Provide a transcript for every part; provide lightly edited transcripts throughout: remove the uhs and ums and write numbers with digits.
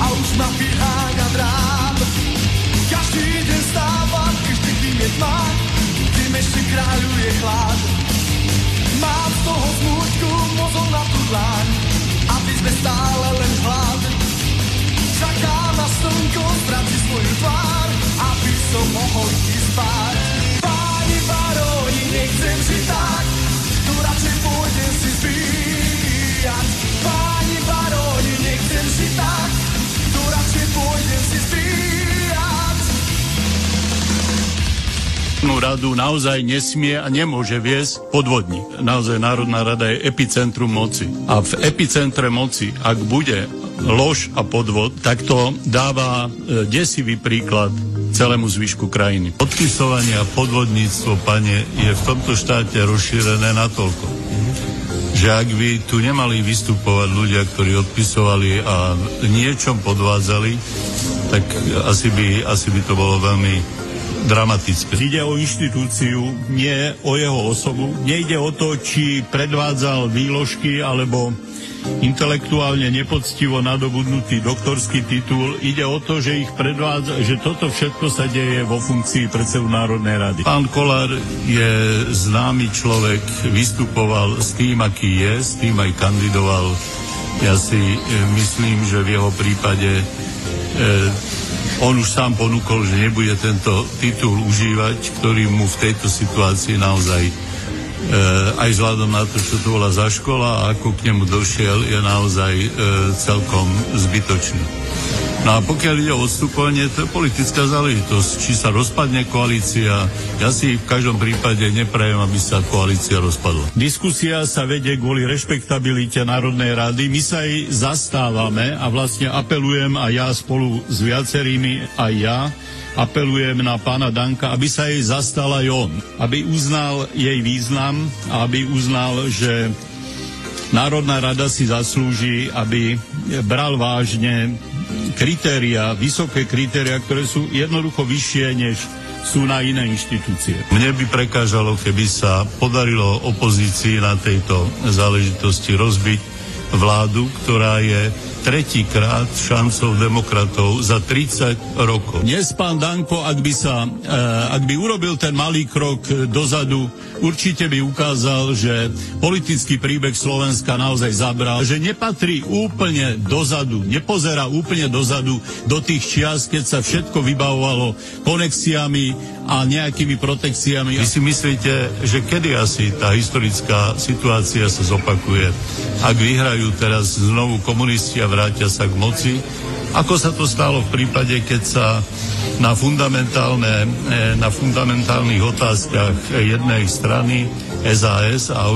a už ma vyháňa drám. Každý deň stávam, každý tým je tma, tým ešte kráľuje chlad. Mám z toho smúťku mozol na tú dláň, aby sme stále len hlad. Čakám na slnko, ztratí svoju tvár, aby som mohol ísť spáť. Páni baroni, nechcem žiť tak, tu radšej pôjdem si zbíjať. Páni baroni, nechcem žiť tak, tu radšej pôjdem si zbíjať. Radu naozaj nesmie a nemôže viesť podvodník. Naozaj Národná rada je epicentrum moci. A v epicentre moci, ak bude lož a podvod, tak to dáva desivý príklad celému zvyšku krajiny. Podpisovanie a podvodníctvo, pane, je v tomto štáte rozšírené natoľko, že ak by tu nemali vystupovať ľudia, ktorí odpisovali a niečom podvádzali, tak asi by to bolo veľmi dramatické. Ide o inštitúciu, nie o jeho osobu. Nejde o to, či predvádzal výložky alebo intelektuálne nepoctivo nadobudnutý doktorský titul. Ide o to, že ich predvádza, že toto všetko sa deje vo funkcii predsedu Národnej rady. Pán Kollár je známy človek, vystupoval s tým, aký je, s tým aj kandidoval. Ja si myslím, že v jeho prípade on už sám ponúkol, že nebude tento titul užívať, ktorý mu v tejto situácii naozaj aj vzhľadom na to, čo to bola za škola a ako k nemu došiel, je naozaj celkom zbytočný. No a pokiaľ ide o odstupovanie, to je politická záležitosť. Či sa rozpadne koalícia, ja si v každom prípade neprajem, aby sa koalícia rozpadla. Diskusia sa vedie kvôli rešpektabilite Národnej rady. My sa jej zastávame a vlastne apelujem a ja spolu s viacerými aj ja apelujem na pána Danka, aby sa jej zastal aj on. Aby uznal jej význam a aby uznal, že Národná rada si zaslúži, aby bral vážne kritéria, vysoké kritéria, ktoré sú jednoducho vyššie, než sú na iné inštitúcie. Mne by prekážalo, keby sa podarilo opozícii na tejto záležitosti rozbiť vládu, ktorá je tretíkrát šancov demokratov za 30 rokov. Dnes pán Danko, ak by urobil ten malý krok dozadu, určite by ukázal, že politický príbeh Slovenska naozaj zabral, že nepatrí úplne dozadu, nepozerá úplne dozadu do tých čias, keď sa všetko vybavovalo konexiami a nejakými protekciami. Vy si myslíte, že kedy asi tá historická situácia sa zopakuje? Ak vyhrajú teraz znovu komunisti a vrátia sa k moci, ako sa to stalo v prípade, keď sa na fundamentálnych otázkach jednej strany SAS a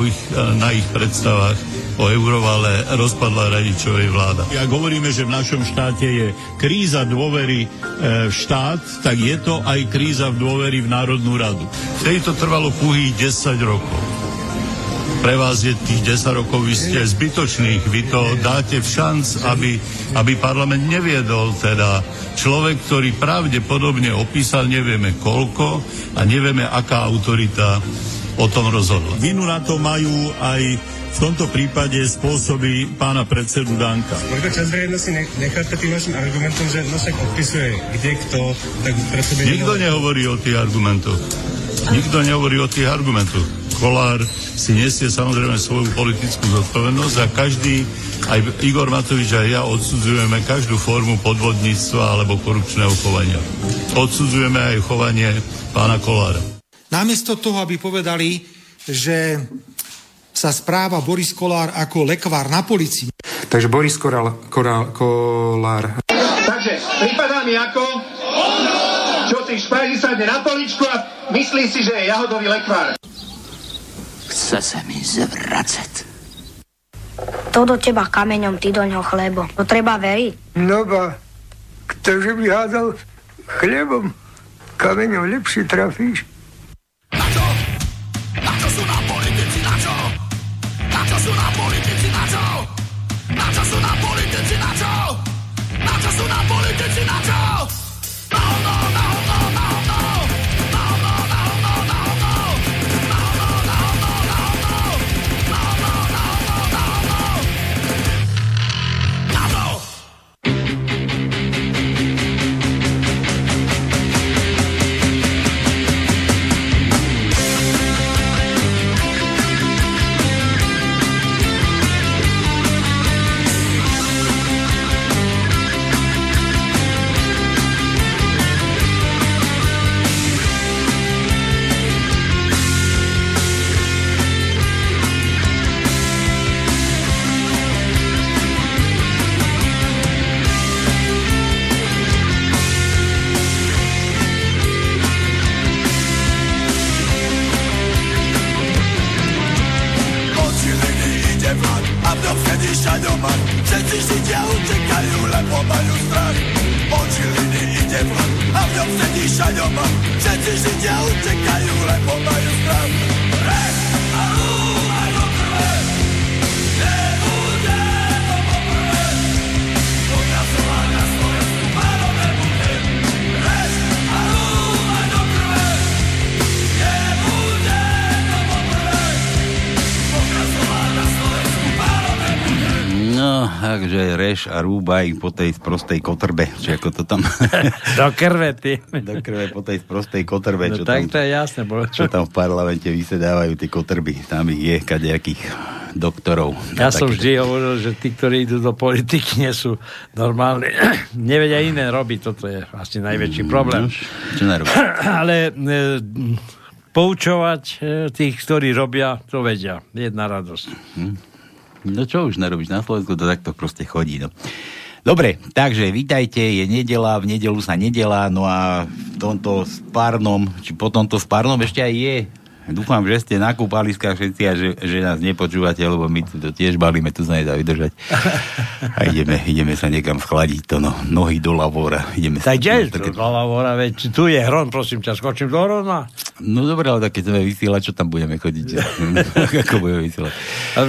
na ich predstavách o eurovale rozpadla Radičovej vláda. Ak hovoríme, že v našom štáte je kríza dôvery v štát, tak je to aj kríza v dôvery v Národnú radu. Vtedy to trvalo púhých 10 rokov. Pre vás je tých 10 rokov, vy ste zbytočných, vy to dáte v šanc, aby parlament neviedol teda človek, ktorý pravdepodobne opísal nevieme koľko a nevieme, aká autorita o tom rozhodla. Vinu na to majú aj v tomto prípade spôsobí pána predsedu Danka. Môžete čas verejno si necháte tým našim argumentom, že však odpisuje kde kto, tak pre sebe... Nikto nehovorí o tých argumentoch. Nikto nehovorí o tých argumentoch. Kollár si nesie samozrejme svoju politickú zodpovednosť a každý, aj Igor Matovič a ja, odsudzujeme každú formu podvodníctva alebo korupčného chovania. Odsudzujeme aj chovanie pána Kollára. Namiesto toho, aby povedali, že sa správa Boris Kollár ako lekvár na policii. Takže Boris Kollár. Takže pripadá mi ako... Čo ty špajzi sadne na poličku a myslí si, že je jahodový lekvár. Chce sa mi zvracať. To do teba kameňom, ty do ňoho chlebo. To treba veriť. No ba, ktože by hádal chlebom, kameňom lepšie trafíš. Na čo? Na čo sú nám politici, na čo? Na čo sú nám politici, na čo? Na čo sú nám politici, na čo? Na čo sú nám politici, na čo? Na ono, na ono, na ono. Všetci židia utekajú, lebo majú strach. Oči liny ide vlak a v ňom sedí šaňoma. Všetci židia utekajú, lebo majú strach. Rek a rúk aj do prvé. Nebude to poprvé. Odrazovaná svoja skupáno nebude. Rek a rúk aj do prvé. Nebude to poprvé. Odrazovaná svoja skupáno nebude. No, takže reš a rúbaj po tej sprostej kotrbe, či ako to tam... Do krve, ty. Do krve po tej sprostej kotrbe, no, čo tak tam... to je jasné, bolo. Čo tam v parlamente vysedávajú tie kotrby, tam ich je kadejakých doktorov. Ja som vždy hovoril, že tí, ktorí idú do politiky, nie sú normálni. Nevedia iné robiť, toto je asi najväčší problém. Čo narobiť? Ale poučovať tých, ktorí robia, to vedia. Jedna radosť. No čo už narobíš, na Slovensku to takto proste chodí, no. Dobre, takže vítajte, je nedeľa, v nedeľu sa nedeľa, no a v tomto spárnom, či po tomto spárnom ešte aj je. Dúfam, že ste na kúpaliskách všetci a že nás nepočúvate, lebo my to tiež balíme, tu sa nedá vydržať. A ideme sa niekam schladiť, to no, nohy do lavora. Takže také... do lavora, veď tu je hron, prosím ťa, skočím do hrona. No dobré, ale keď sme vysielať, čo tam budeme chodiť? Ako budeme vysielať? A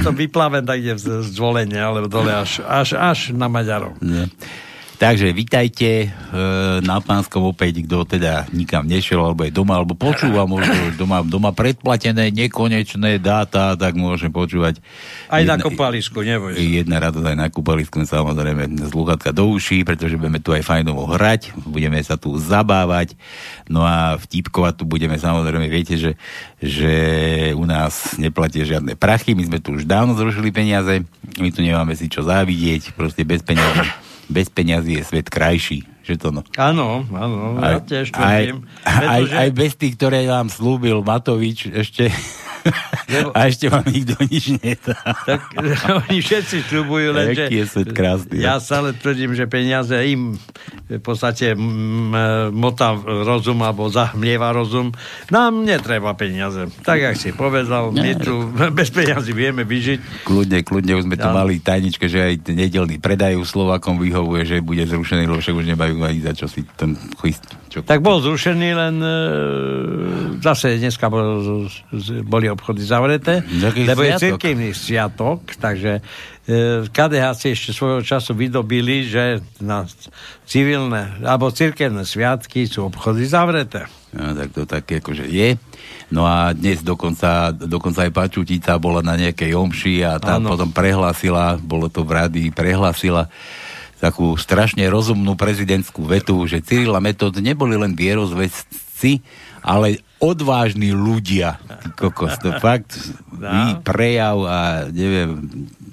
to vyplávam tak, kde z Zvolenia, alebo dole až na Maďarov. Nie. Takže vitajte na Pánskom opäť, kto teda nikam nešiel, alebo je doma, alebo počúva možno doma predplatené, nekonečné dáta, tak môžem počúvať. Aj na kúpalisku, neboj. Jedna radosť aj na kúpalisku, samozrejme z sluchátka do uší, pretože budeme tu aj fajnovo hrať, budeme sa tu zabávať, no a vtipkovať tu budeme, samozrejme, viete, že u nás neplatia žiadne prachy, my sme tu už dávno zrušili peniaze, my tu nemáme si čo závidieť, proste bez peniazy. Bez peňazí je svet krajší, že to no. Áno, áno, ja tiež tvrdím. Aj bez tých, ktoré nám slúbil Matovič ešte... Lebo... A ešte vám nikto nič nedá. Tak oni všetci sľubujú, lenže... Jaký je svet krásny. Ja stále tvrdím, že peniaze im v podstate motá rozum, alebo zahmlieva rozum. Nám netreba peniaze. Tak, jak si povedal, my tu bez peniazy vieme vyžiť. Kľudne, už sme tu mali tajničke, že aj nedelný predajú Slovákom vyhovuje, že bude zrušený, lebo už nemajú ani za čo si ten chvíst. Tak bol zrušený, len zase dneska boli obchody zavreté, lebo je cirkevný sviatok, takže KDH si ešte svojho času vydobili, že na civilné, alebo cirkevné sviatky sú obchody zavreté. No, tak to také akože je. No a dnes dokonca aj Pačutica bola na nejakej omši a tá potom prehlásila, bolo to v rádii, prehlásila takú strašne rozumnú prezidentskú vetu, že Cyril a Metod neboli len vierozvesci, ale odvážni ľudia. Ty kokos, to fakt prejav a neviem,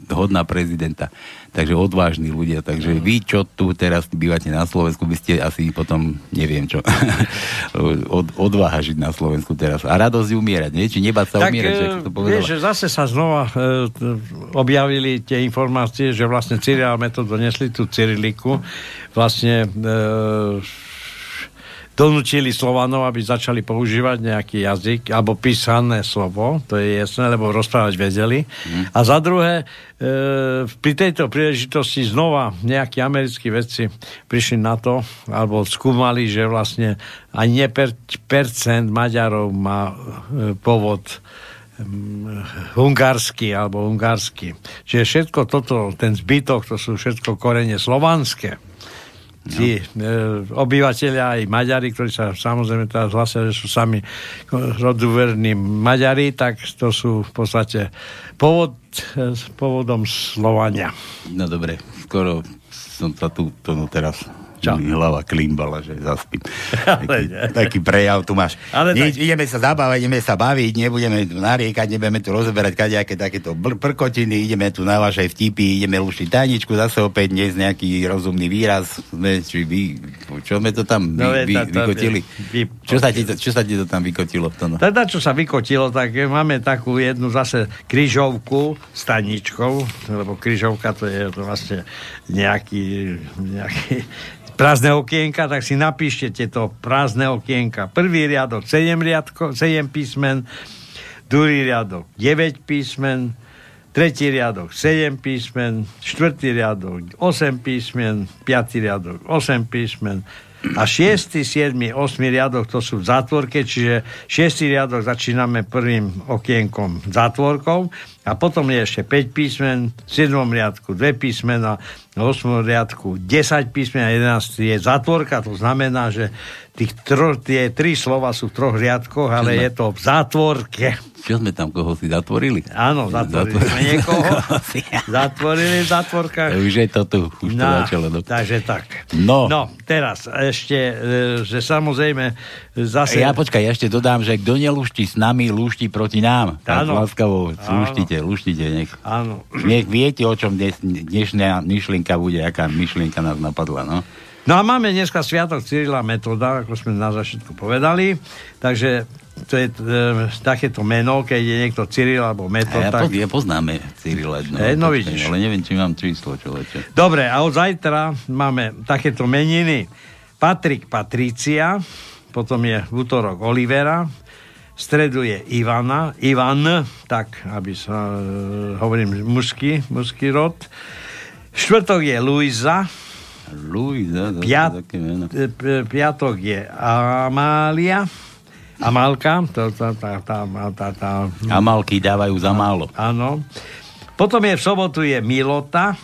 hodná prezidenta. Takže odvážni ľudia. Takže vy, čo tu teraz bývate na Slovensku, by ste asi potom, neviem čo, odváha žiť na Slovensku teraz. A radosť umierať, nie? Či nebáť sa umierať, že to povedala. Vieš, zase sa znova objavili tie informácie, že vlastne Cyril a Metod donesli tú Cyriliku. Vlastne donúčili Slovanov, aby začali používať nejaký jazyk, alebo písané slovo, to je jasné, lebo rozprávať vedeli. A za druhé, pri tejto príležitosti znova nejakí americkí vedci prišli na to, alebo skúmali, že vlastne ani 5% Maďarov má povod hungársky alebo ungársky. Čiže všetko toto, ten zbytok, to sú všetko korene slovanské. Tí obyvateľia aj Maďari, ktorí sa samozrejme teraz hlasia, že sú sami roduverní Maďari, tak to sú v podstate pôvodom Slovania. No dobre, skoro som sa tu teraz... Čo? Hlava klimbala, že zaspím. Taký prejav tu máš. Ideme sa zabávať, ideme sa baviť, nebudeme tu nariekať, nebudeme tu rozoberať kadejaké takéto prkotiny, ideme tu na vašej vtipy, ideme lušiť tajničku, zase opäť dnes nejaký rozumný výraz, čo sme to tam vykotili? Čo sa ti to tam vykotilo? Teda, čo sa vykotilo, tak máme takú jednu zase križovku s tajničkou, lebo križovka to je vlastne nejaký prázdne okienka, tak si napíšte tieto prázdne okienka. Prvý riadok 7 písmen, druhý riadok 9 písmen, 3. riadok 7 písmen, 4. riadok 8 písmen, 5. riadok 8 písmen a 6., 7., 8. riadok to sú v zátvorke, čiže 6. riadok začíname prvým okienkom zátvorkou a potom je ešte 5 písmen, v 7. riadku 2 písmena, v 8. riadku 10 písmen a 11. je zátvorka, to znamená, že tie 3 slova sú v 3 riadkoch, ale je to v zátvorke. Čo sme tam koho si zatvorili? Áno, zatvorili sme niekoho. Zatvorili v zatvorkách. Už je to tu. Už to začalo. No. Takže tak. No, teraz ešte, že samozrejme zase... Ja ešte dodám, že kto nelúšti s nami, lúšti proti nám. Áno. Láskavo, lúštite. Nech, áno. Nech viete, o čom dnešná myšlienka bude, aká myšlienka nás napadla, no. No a máme dneska sviatok Cyrila Metoda, ako sme na začiatku povedali, takže to je takéto meno, keď je niekto Cyril alebo Metod. Ja poznáme Cyrila, no vidíš. Ale neviem, či mám číslo, človeče. Dobre, a od zajtra máme takéto meniny. Patrik Patricia, potom je v útorok Olivera, v stredu je Ivan, tak, aby sa hovorím mužský rod. Štvrtok je Luisa, piatok je Amálka, tá. Amálky dávajú za málo. Áno. Potom je v sobotu je Milota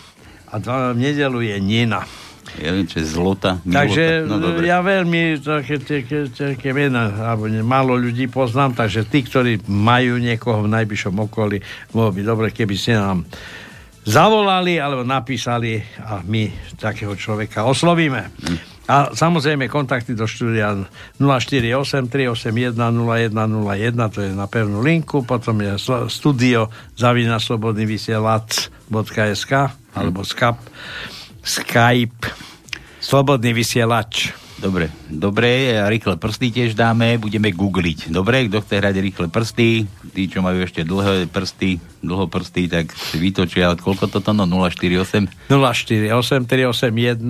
a v nedeľu je Nina. Ja viem, čo je Zlota, Milota. Takže no, ja veľmi také mená, málo ľudí poznám, takže tí, ktorí majú niekoho v najbližšom okolí, bolo by dobre, keby ste nám zavolali alebo napísali a my takého človeka oslovíme. A samozrejme kontakty do štúdia 0483810101, to je na pevnú linku, potom je studio@slobodnyvysielac.sk alebo Skype Slobodný vysielač. Dobre, rýchle prsty tiež dáme, budeme googliť. Dobre, kto chce hrať rýchle prsty, tí, čo majú ešte dlho prsty, tak si vytočia, koľko toto, no 048 381 0101.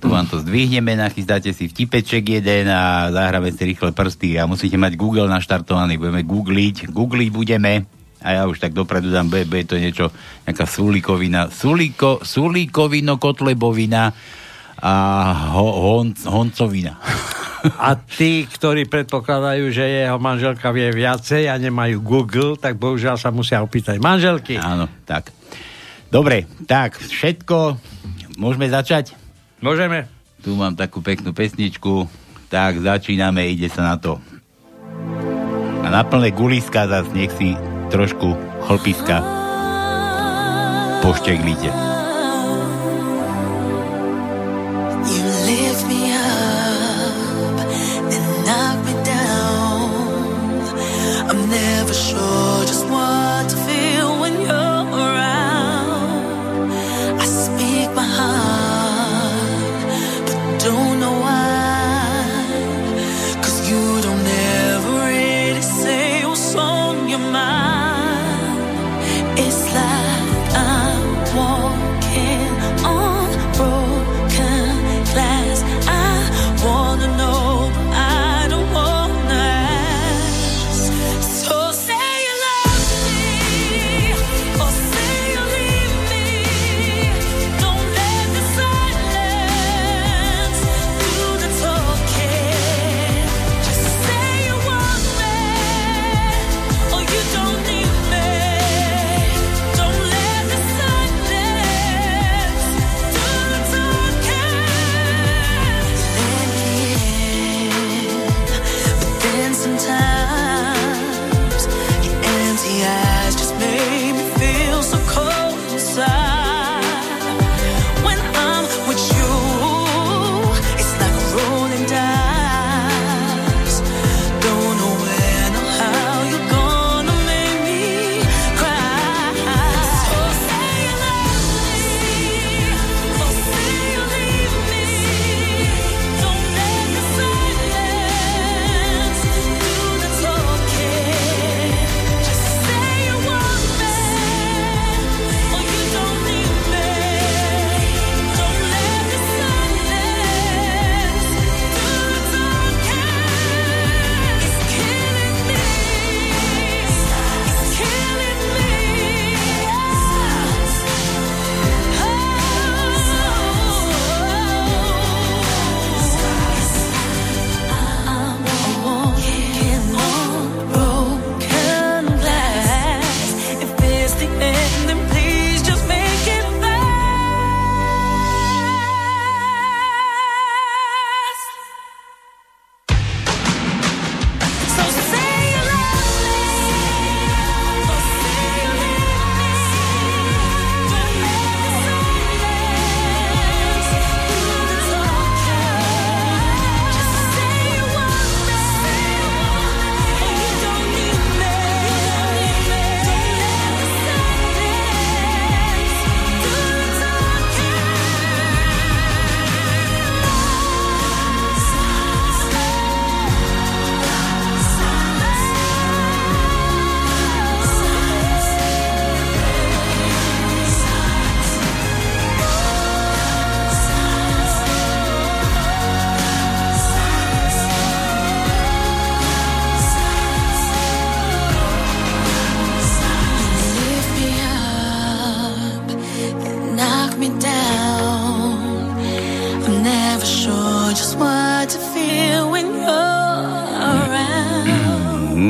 Tu vám to zdvihneme, nachystáte si vtipeček jeden a zahráme si rýchle prsty a musíte mať Google naštartovaný, budeme googliť budeme. A ja už tak dopredu dám, bude to niečo, nejaká Sulíkovina, Sulíkovino-Kotlebovina a Honcovina. A tí, ktorí predpokladajú, že jeho manželka vie viacej a nemajú Google, tak bohužiaľ sa musia opýtať manželky. Áno, tak. Dobre, tak všetko. Môžeme začať? Môžeme. Tu mám takú peknú pesničku. Tak začíname, ide sa na to. A na plné guliska zase nech si trošku chlpiska pošteglíte. It's like I'm warm.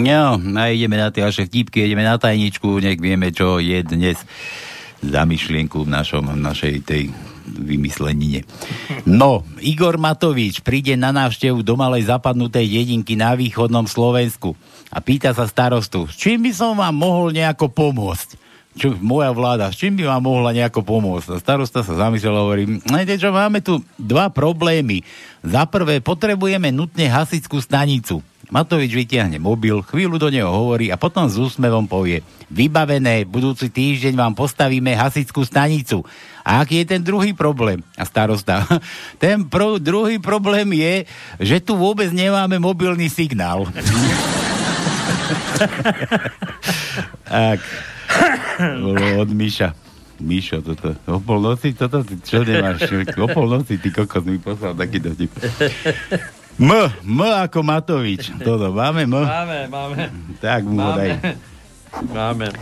No, a ideme na tie vaše vtípky, ideme na tajničku, nech vieme, čo je dnes za myšlienku v našej tej vymyslenine. No, Igor Matovič príde na návštevu do malej zapadnutej dedinky na východnom Slovensku a pýta sa starostu, čím by som vám mohol nejako pomôcť? Čo, moja vláda, s čím by vám mohla nejako pomôcť? A starosta sa zamyslel a hovorí, čo, máme tu dva problémy. Za prvé, potrebujeme nutne hasičskú stanicu. Matovič vytiahne mobil, chvíľu do neho hovorí a potom s úsmevom povie, vybavené, budúci týždeň vám postavíme hasičskú stanicu. A aký je ten druhý problém? A starosta, ten druhý problém je, že tu vôbec nemáme mobilný signál. Tak, bolo od Miša. Mišo, toto, o polnoci, toto, čo nemáš? O polnoci, ty kokos, mi poslal taký dotip. M ako Matovič. Toto, máme M? Máme. Tak mu ho daj. Máme.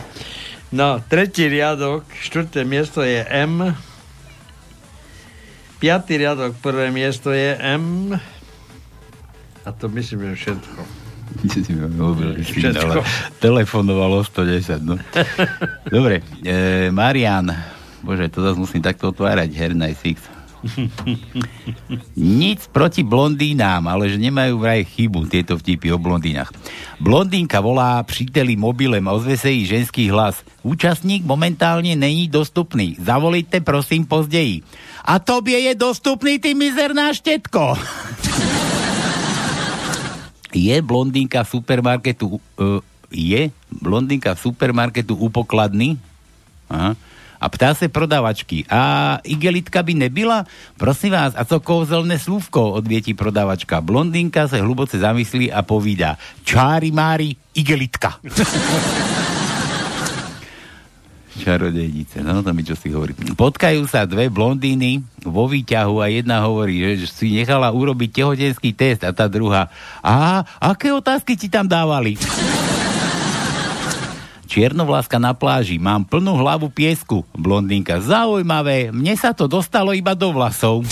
No, tretí riadok, štvrté miesto je M. Piatý riadok, prvé miesto je M. A to myslím, že všetko. Telefonovalo 110, no. Dobre, Marian. Bože, to zase musím takto otvárať. Hernej six. Nic proti blondínám, ale že nemajú vraj chybu tieto vtipy o blondínach. Blondínka volá příteli mobilem a ozve sa jej ženský hlas. Účastník momentálne není dostupný. Zavolite prosím pozdeji. A tobie je dostupný, ty mizerná štetko. Je blondínka v supermarketu u pokladny? Aha. A ptá sa prodavačky, a igelitka by nebyla? Prosím vás, a co kouzelné slúvko, odvietí prodavačka. Blondínka sa hluboce zamyslí a povídá, čári mári, igelitka. Čarodejnice, no to mi čo si hovorí. Potkajú sa dve blondíny vo výťahu a jedna hovorí, že si nechala urobiť tehotenský test a tá druhá, a aké otázky ti tam dávali? Čiernovláska na pláži. Mám plnú hlavu piesku. Blondínka. Zaujímavé. Mne sa to dostalo iba do vlasov.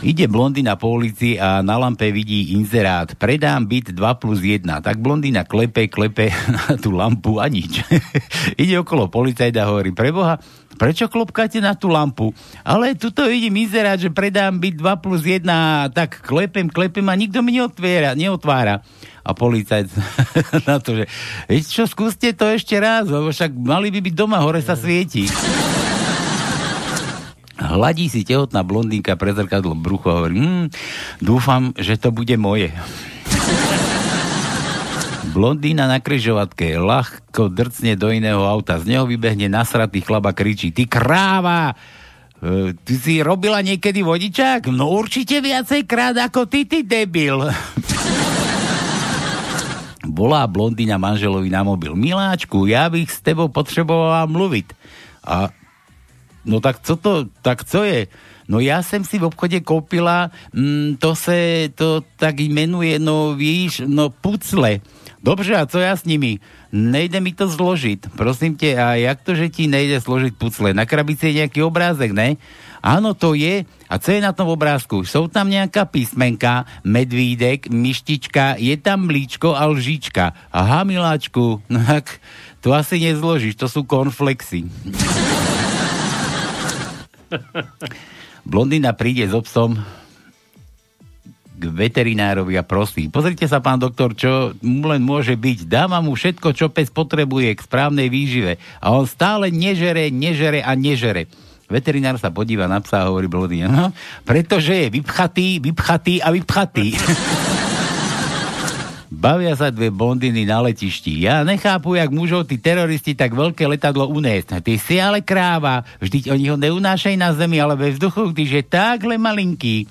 Ide blondína po ulici a na lampe vidí inzerát. Predám byt 2+1. Tak blondína klepe na tú lampu a nič. Ide okolo policajda a hovorí, preboha, prečo klopkáte na tú lampu? Ale tuto vidím inzerát, že predám byt 2+1. Tak klepem a nikto mi neotvára. A policajt na to, že čo, skúste to ešte raz, lebo však mali by byť doma, hore sa svieti. Hladí si tehotná blondínka pre zrkadlo brucho a hovorí, dúfam, že to bude moje. Blondína na križovatke ľahko drcne do iného auta, z neho vybehne nasratý chlap a kričí, ty kráva! Ty si robila niekedy vodičák? No určite viacejkrát ako ty debil. Volá blondína manželovi na mobil. Miláčku, ja bych s tebou potrebovala mluviť. A no tak co to, tak co je? No ja som si v obchode kúpila, to tak imenuje, no víš, no pucle. Dobře, a co ja s nimi? Nejde mi to zložiť. Prosím te, a jak to, že ti nejde zložiť pucle? Na krabici je nejaký obrázek, ne? Áno, to je. A co je na tom obrázku? Sú tam nejaká písmenka, medvídek, myštička, je tam mlíčko a lžička. Aha, miláčku, no tak to asi nezložíš, to sú cornflexy. Blondina príde s obsom k veterinárovi a prosí, pozrite sa, pán doktor, čo mu len môže byť. Dávam mu všetko, čo pes potrebuje k správnej výžive. A on stále nežere. Veterinár sa podíva na psa a hovorí blondíne, no, pretože je vypchatý. Bavia sa dve blondiny na letišti. Ja nechápu, jak môžu tí teroristi tak veľké letadlo uniesť. Ty si ale kráva. Vždyť oni ho neunášajú na zemi, ale ve vzduchu, když je takhle malinký.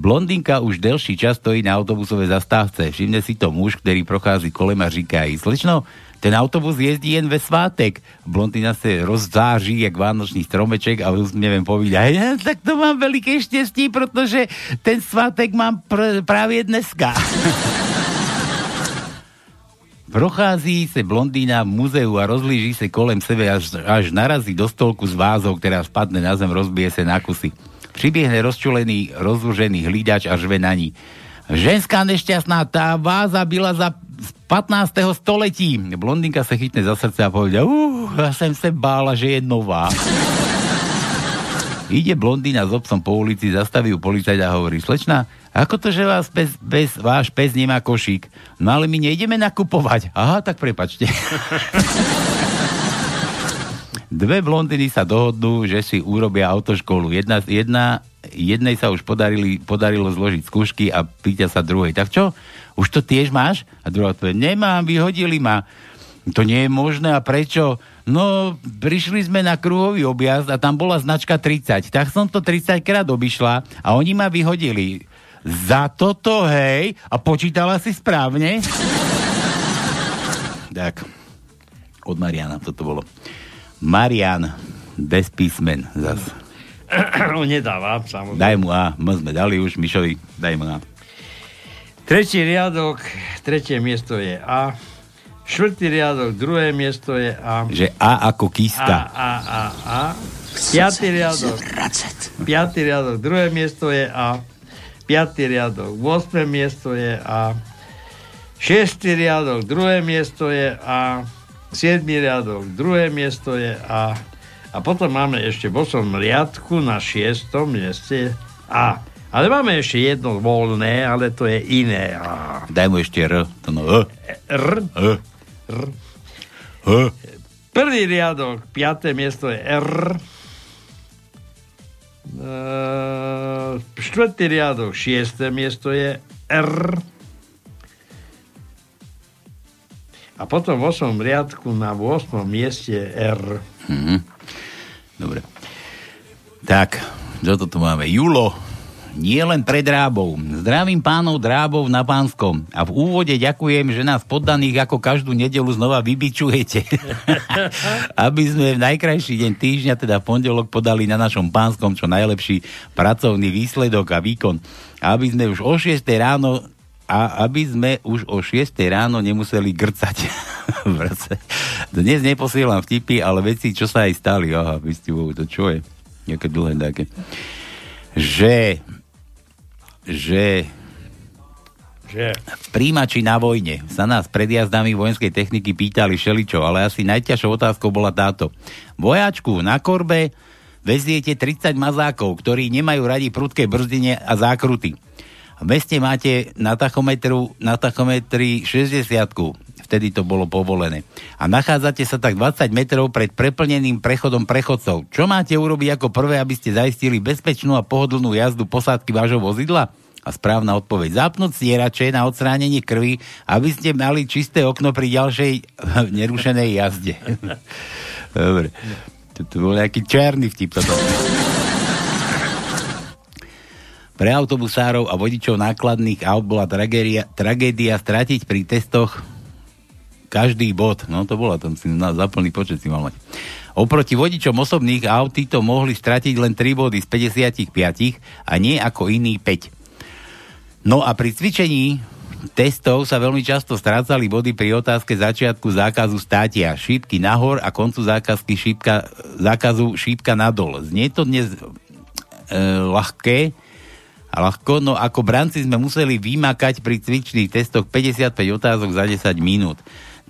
Blondinka už delší čas stojí na autobusovej zastávce. Všimne si to muž, ktorý prochází kolem a říká jej, slečno, ten autobus jezdí jen ve svátek. Blondina sa rozzáří jak vánočný stromeček a neviem povídať, ja, tak to mám veľké šťastie, pretože ten svátek mám práve dneska. Prochází sa blondína v múzeu a rozlíži sa kolem sebe, až narazí do stolku s vázou, ktorá spadne na zem, rozbije sa na kusy. Pribiehne rozčulený, rozružený hlídač a žve na ní. Ženská nešťastná, tá váza byla za 15. století. Blondinka sa chytne za srdce a povedia, ja som sa bála, že je nová. Ide blondína s obsom po ulici, zastaví ju policajt a hovorí, slečna, ako to, že vás váš pes nemá košík? No ale my nejdeme nakupovať. Aha, tak prepačte. Dve blondiny sa dohodnú, že si urobia autoškolu. Jednej sa už podarilo zložiť skúšky a pýta sa druhej, tak čo? Už to tiež máš? A druhá to je, nemám, vyhodili ma. To nie je možné, a prečo? No, prišli sme na kruhový objazd a tam bola značka 30. Tak som to 30 krát obišla a oni ma vyhodili. Za toto, hej? A počítala si správne? Tak, od Mariana toto bolo. Marian, bez písmen zas. On nedáva, samozrejme. Daj mu A, my sme dali už Mišovi, daj mu A. Tretí riadok, tretie miesto je A. Štvrtý riadok, druhé miesto je A. Že A ako kista. A. Piatý riadok, druhé miesto je A. Piatý riadok, osme miesto je A. Šiestý riadok, druhé miesto je A. Siedmý riadok, druhé miesto je A. A potom máme ešte v 8. riadku na 6. mieste A. Ale máme ešte jedno voľné, ale to je iné. Daj mu ešte R. Prvý riadok, 5. miesto je R. Štvrtý riadok, 6. miesto je R. A potom v 8. riadku na 8. mieste je R. Dobre. Tak, čo to tu máme? Julo. Nie len pre drábov. Zdravím pánov drábov na Pánskom. A v úvode ďakujem, že nás poddaných ako každú nedelu znova vybičujete. Aby sme v najkrajší deň týždňa, teda v pondelok, podali na našom Pánskom čo najlepší pracovný výsledok a výkon. Aby sme už o 6 ráno nemuseli grcať. Dnes neposielam vtipy, ale veci, čo sa aj stali. Aha, vystivujú, to čo je? Nejaké dlhé také. Že príjimači na vojne sa nás pred jazdami vojenskej techniky pýtali všeličo, ale asi najťažšou otázkou bola táto. Vojačku na korbe veziete 30 mazákov, ktorí nemajú radi prudké brzdenie a zákruty. V meste máte na tachometri 60-ku, vtedy to bolo povolené. A nachádzate sa tak 20 metrov pred preplneným prechodom prechodcov. Čo máte urobiť ako prvé, aby ste zaistili bezpečnú a pohodlnú jazdu posádky vášho vozidla? A správna odpoveď. Zapnúť stierače na odstránenie krvi, aby ste mali čisté okno pri ďalšej nerušenej jazde. Dobre. To bol nejaký černý vtip toto. Pre autobusárov a vodičov nákladných aut bola tragédia stratiť pri testoch každý bod. No to bola, tam si na zaplný počet si mal mať. Oproti vodičom osobných aut títo mohli stratiť len 3 body z 55 a nie ako iný 5. No a pri cvičení testov sa veľmi často strácali body pri otázke začiatku zákazu státia. Šípky nahor a koncu zákazu šípka nadol. Znie to dnes ľahké, no ako branci sme museli vymakať pri cvičných testoch 55 otázok za 10 minút.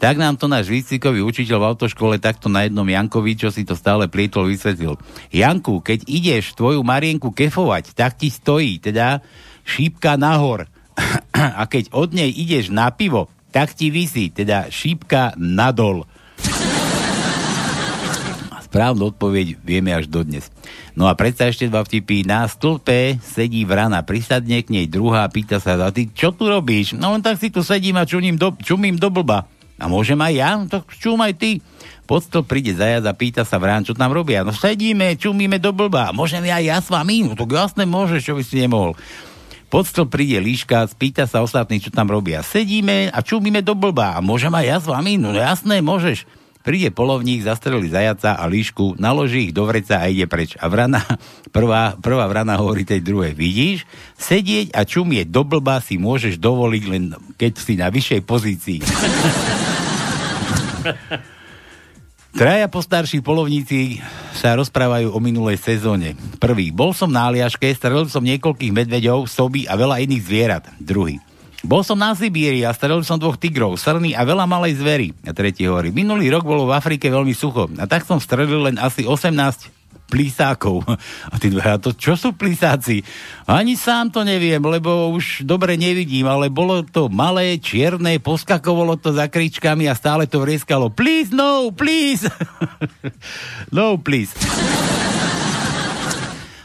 Tak nám to náš výcvikový učiteľ v autoškole takto na jednom Jankovi, čo si to stále plietol, vysvetlil. Janku, keď ideš tvoju Marienku kefovať, tak ti stojí, teda šípka nahor. A keď od nej ideš na pivo, tak ti visí, teda šípka nadol. Správnu odpoveď vieme až dodnes. No a predsa ešte dva vtipy. Na stĺpe sedí vrana, prisadne k nej druhá, pýta sa, a ty čo tu robíš? No tak si tu sedím a čumím do blba. A môžem aj ja? Tak čum aj ty. Pod stĺp príde zajac a pýta sa vrán, čo tam robia? No sedíme, čumíme do blba. Môžem aj ja s vami? No tak jasné môžeš, čo by si nemohol. Pod stĺp príde líška, spýta sa ostatní, čo tam robia. Sedíme a čumíme do blba. A môžem aj ja s vami? No jasné môžeš. Príde polovník, zastrelí zajaca a líšku, naloží ich do vreca a ide preč. A vrana, prvá vrana hovorí tej druhej, vidíš, sedieť a čumieť do blba si môžeš dovoliť, len keď si na vyššej pozícii. Traja postarší polovníci sa rozprávajú o minulej sezóne. Prvý. Bol som na Aliaške, strelil som niekoľkých medveďov, soby a veľa iných zvierat. Druhý. Bol som na Sibíri a strelil som 2 tigrov, srny a veľa malej zvery. A tretí hovorí. Minulý rok bolo v Afrike veľmi sucho a tak som strelil len asi 18 plisákov. A tí dvaja, to čo sú plisáci? Ani sám to neviem, lebo už dobre nevidím, ale bolo to malé, čierne, poskakovalo to za kričkami a stále to vrieskalo. Please, no, please! No, please.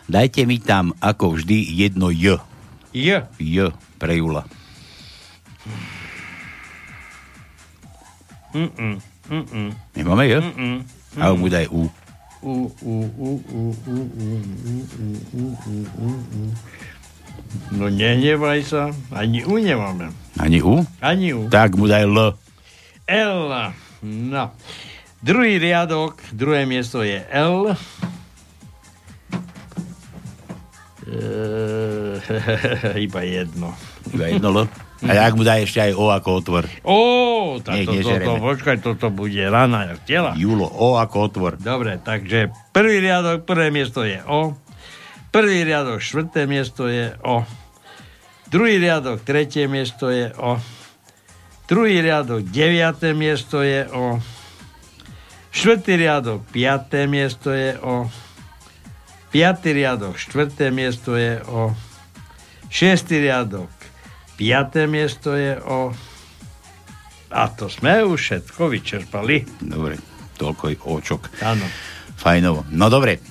Dajte mi tam, ako vždy, jedno J. J. J pre Jula. Nemáme J? Ale mu daj U. No nehnevaj sa. Ani U nemáme. Ani U? Ani U. Tak mu daj L. L. No. Druhý riadok, druhé miesto je L. Iba jedno. Iba jedno L. A ak mu daj ešte aj O ako otvor. O, tak toto bude rana jak tela. Julo, O ako otvor. Dobre, takže prvý riadok, prvé miesto je O. Prvý riadok, štvrté miesto je O. Druhý riadok, tretie miesto je O. Druhý riadok, deviate miesto je O. Štvrtý riadok, piaté miesto je O. Piatý riadok, štvrté miesto je O. Šiestý riadok, piaté miesto je O. A to sme už všetko vyčerpali. Dobre, toľko očok. Áno. Fajnovo. No dobre,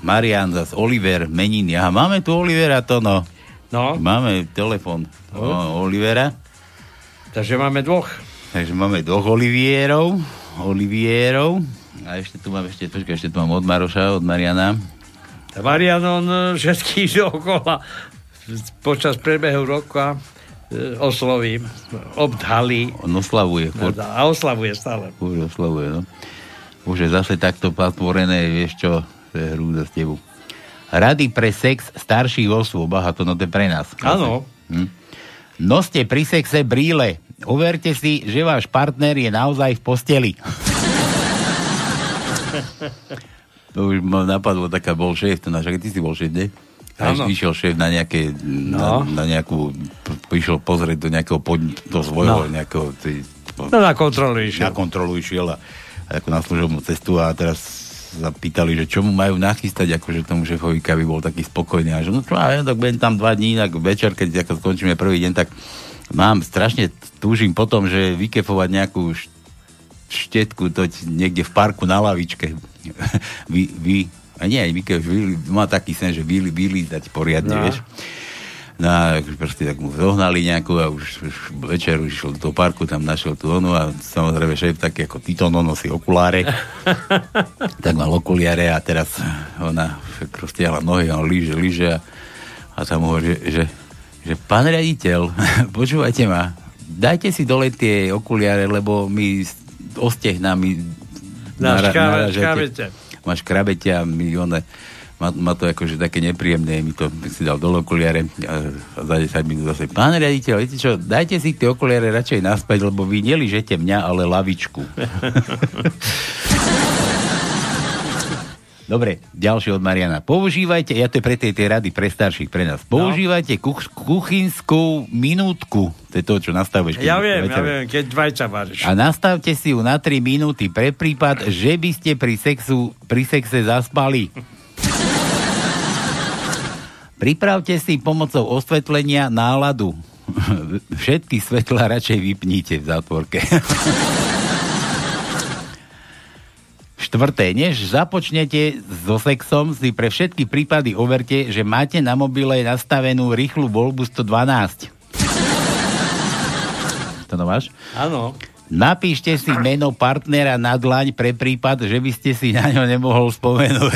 Marian zas, Oliver, meniny. Aha, máme tu Olivera, to no. No. Máme telefon Olivera. Takže máme dvoch. Takže máme dvoch Olivierov. Olivierov. A ešte tu mám, ešte tu mám od Maroša, od Mariana. Marian, on všetkých dookola počas prebehu roka oslovím, obdhalí. On oslavuje. A oslavuje stále. Už oslavuje, no. Už je zase takto platvorené, vieš čo, to je hrúza s tebou. Rady pre sex starších osôb, aha, to no to je pre nás. Áno. Hm? Noste pri sexe brýle. Overte si, že váš partner je naozaj v posteli. To už ma napadlo, taká bol šéf, to náš, aký ty si bol šéf, ne? A išiel šéf na nejaké, na nejakú, išiel pozrieť do nejakého do svojho, nejakého... na kontrolu išiel. Na kontrolu išiel a ako na služobnú cestu a teraz sa pýtali, že čo mu majú nachystať, akože tomu šéfovi kavy bol taký spokojný a že no čo, ja tak budem tam 2 dní, tak večer, keď ako skončíme prvý deň, tak mám strašne, túžim potom, že vykefovať nejakú štetku, to niekde v parku na lavičke. A nie, má taký sen, že vylízať poriadne, vieš. No a proste tak mu zohnali nejakú a už večer už išiel do toho parku, tam našiel tú onu a samozrejme šéf taký ako Tito, no nosí okuláre. Tak mal okuliare a teraz ona roztiahla nohy a on líže a tam hovorí, že pán riaditeľ, počúvajte ma, dajte si dole tie okuliare, lebo my ostehnami naražete. Máš krabete a milióne. Má to akože také nepríjemné. Mi to si dal dole okuliare a za 10 minút zase. Pán riaditeľ, viete čo, dajte si tie okuliare radšej naspäť, lebo vy neližete mňa, ale lavičku. Dobre, ďalšie od Mariana. Používajte, ja to je pre tie rady pre starších, pre nás. Používajte kuchynskú minútku. To je to, čo nastavuješ. Ja viem, keď dvajca varíš. A nastavte si ju na 3 minúty pre prípad, že by ste pri sexe zaspali. Pripravte si pomocou osvetlenia náladu. Všetky svetlá radšej vypnite v zátvorke. Štvrté, než započnete so sexom, si pre všetky prípady overte, že máte na mobile nastavenú rýchlu voľbu 112. To no máš? Áno. Napíšte si meno partnera na dlaň pre prípad, že by ste si na ňo nemohol spomenúť.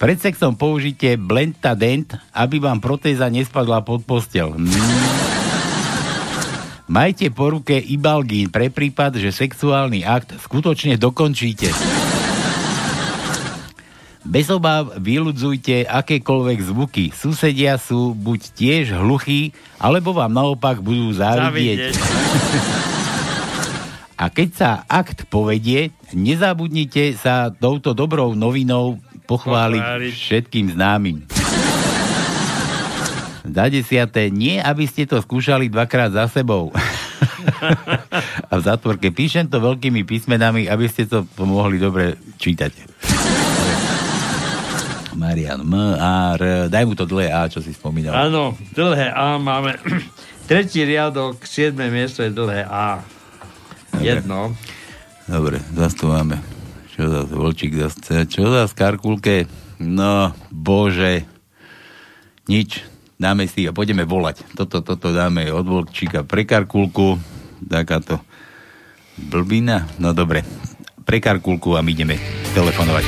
Pred sexom použite Blentadent, aby vám protéza nespadla pod posteľ. Majte po ruke Ibalgín pre prípad, že sexuálny akt skutočne dokončíte. Bez obáv vyľudzujte akékoľvek zvuky. Susedia sú buď tiež hluchí, alebo vám naopak budú závidieť. A keď sa akt povedie, nezabudnite sa touto dobrou novinou pochváliť všetkým známym. Za 10. Nie, aby ste to skúšali 2-krát za sebou. A v zátvorke píšem to veľkými písmenami, aby ste to mohli dobre čítať. Marian, daj mu to dlhé A, čo si spomínal. Áno, dlhé A máme. Tretí riadok, 7. miesto je dlhé A. Dobre. Jedno. Dobre, zase tu máme. Čo zase, Volčík zase. Čo zase, Karkulke? No, bože. Nič. Dáme si a pôjdeme volať. Toto dáme od Volčíka pre Karkulku. Takáto blbina. No, dobre. Pre Karkulku a my ideme telefonovať.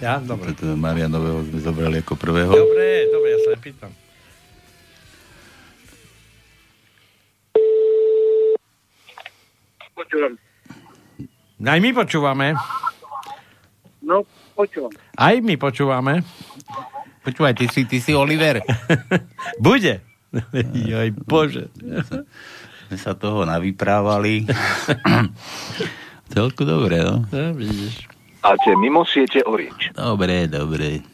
Ja? Dobre. Toto Marianového sme zobrali ako prvého. Dobre, ja sa pýtam. Počúvam. Aj my počúvame. No, počúvam. Aj my počúvame. Počúvaj, ty si Oliver. Bude. Joj, bože. My sa toho navyprávali. Celku dobre, no? Ja, vidíš. A čo mimo siete Orange. Dobre.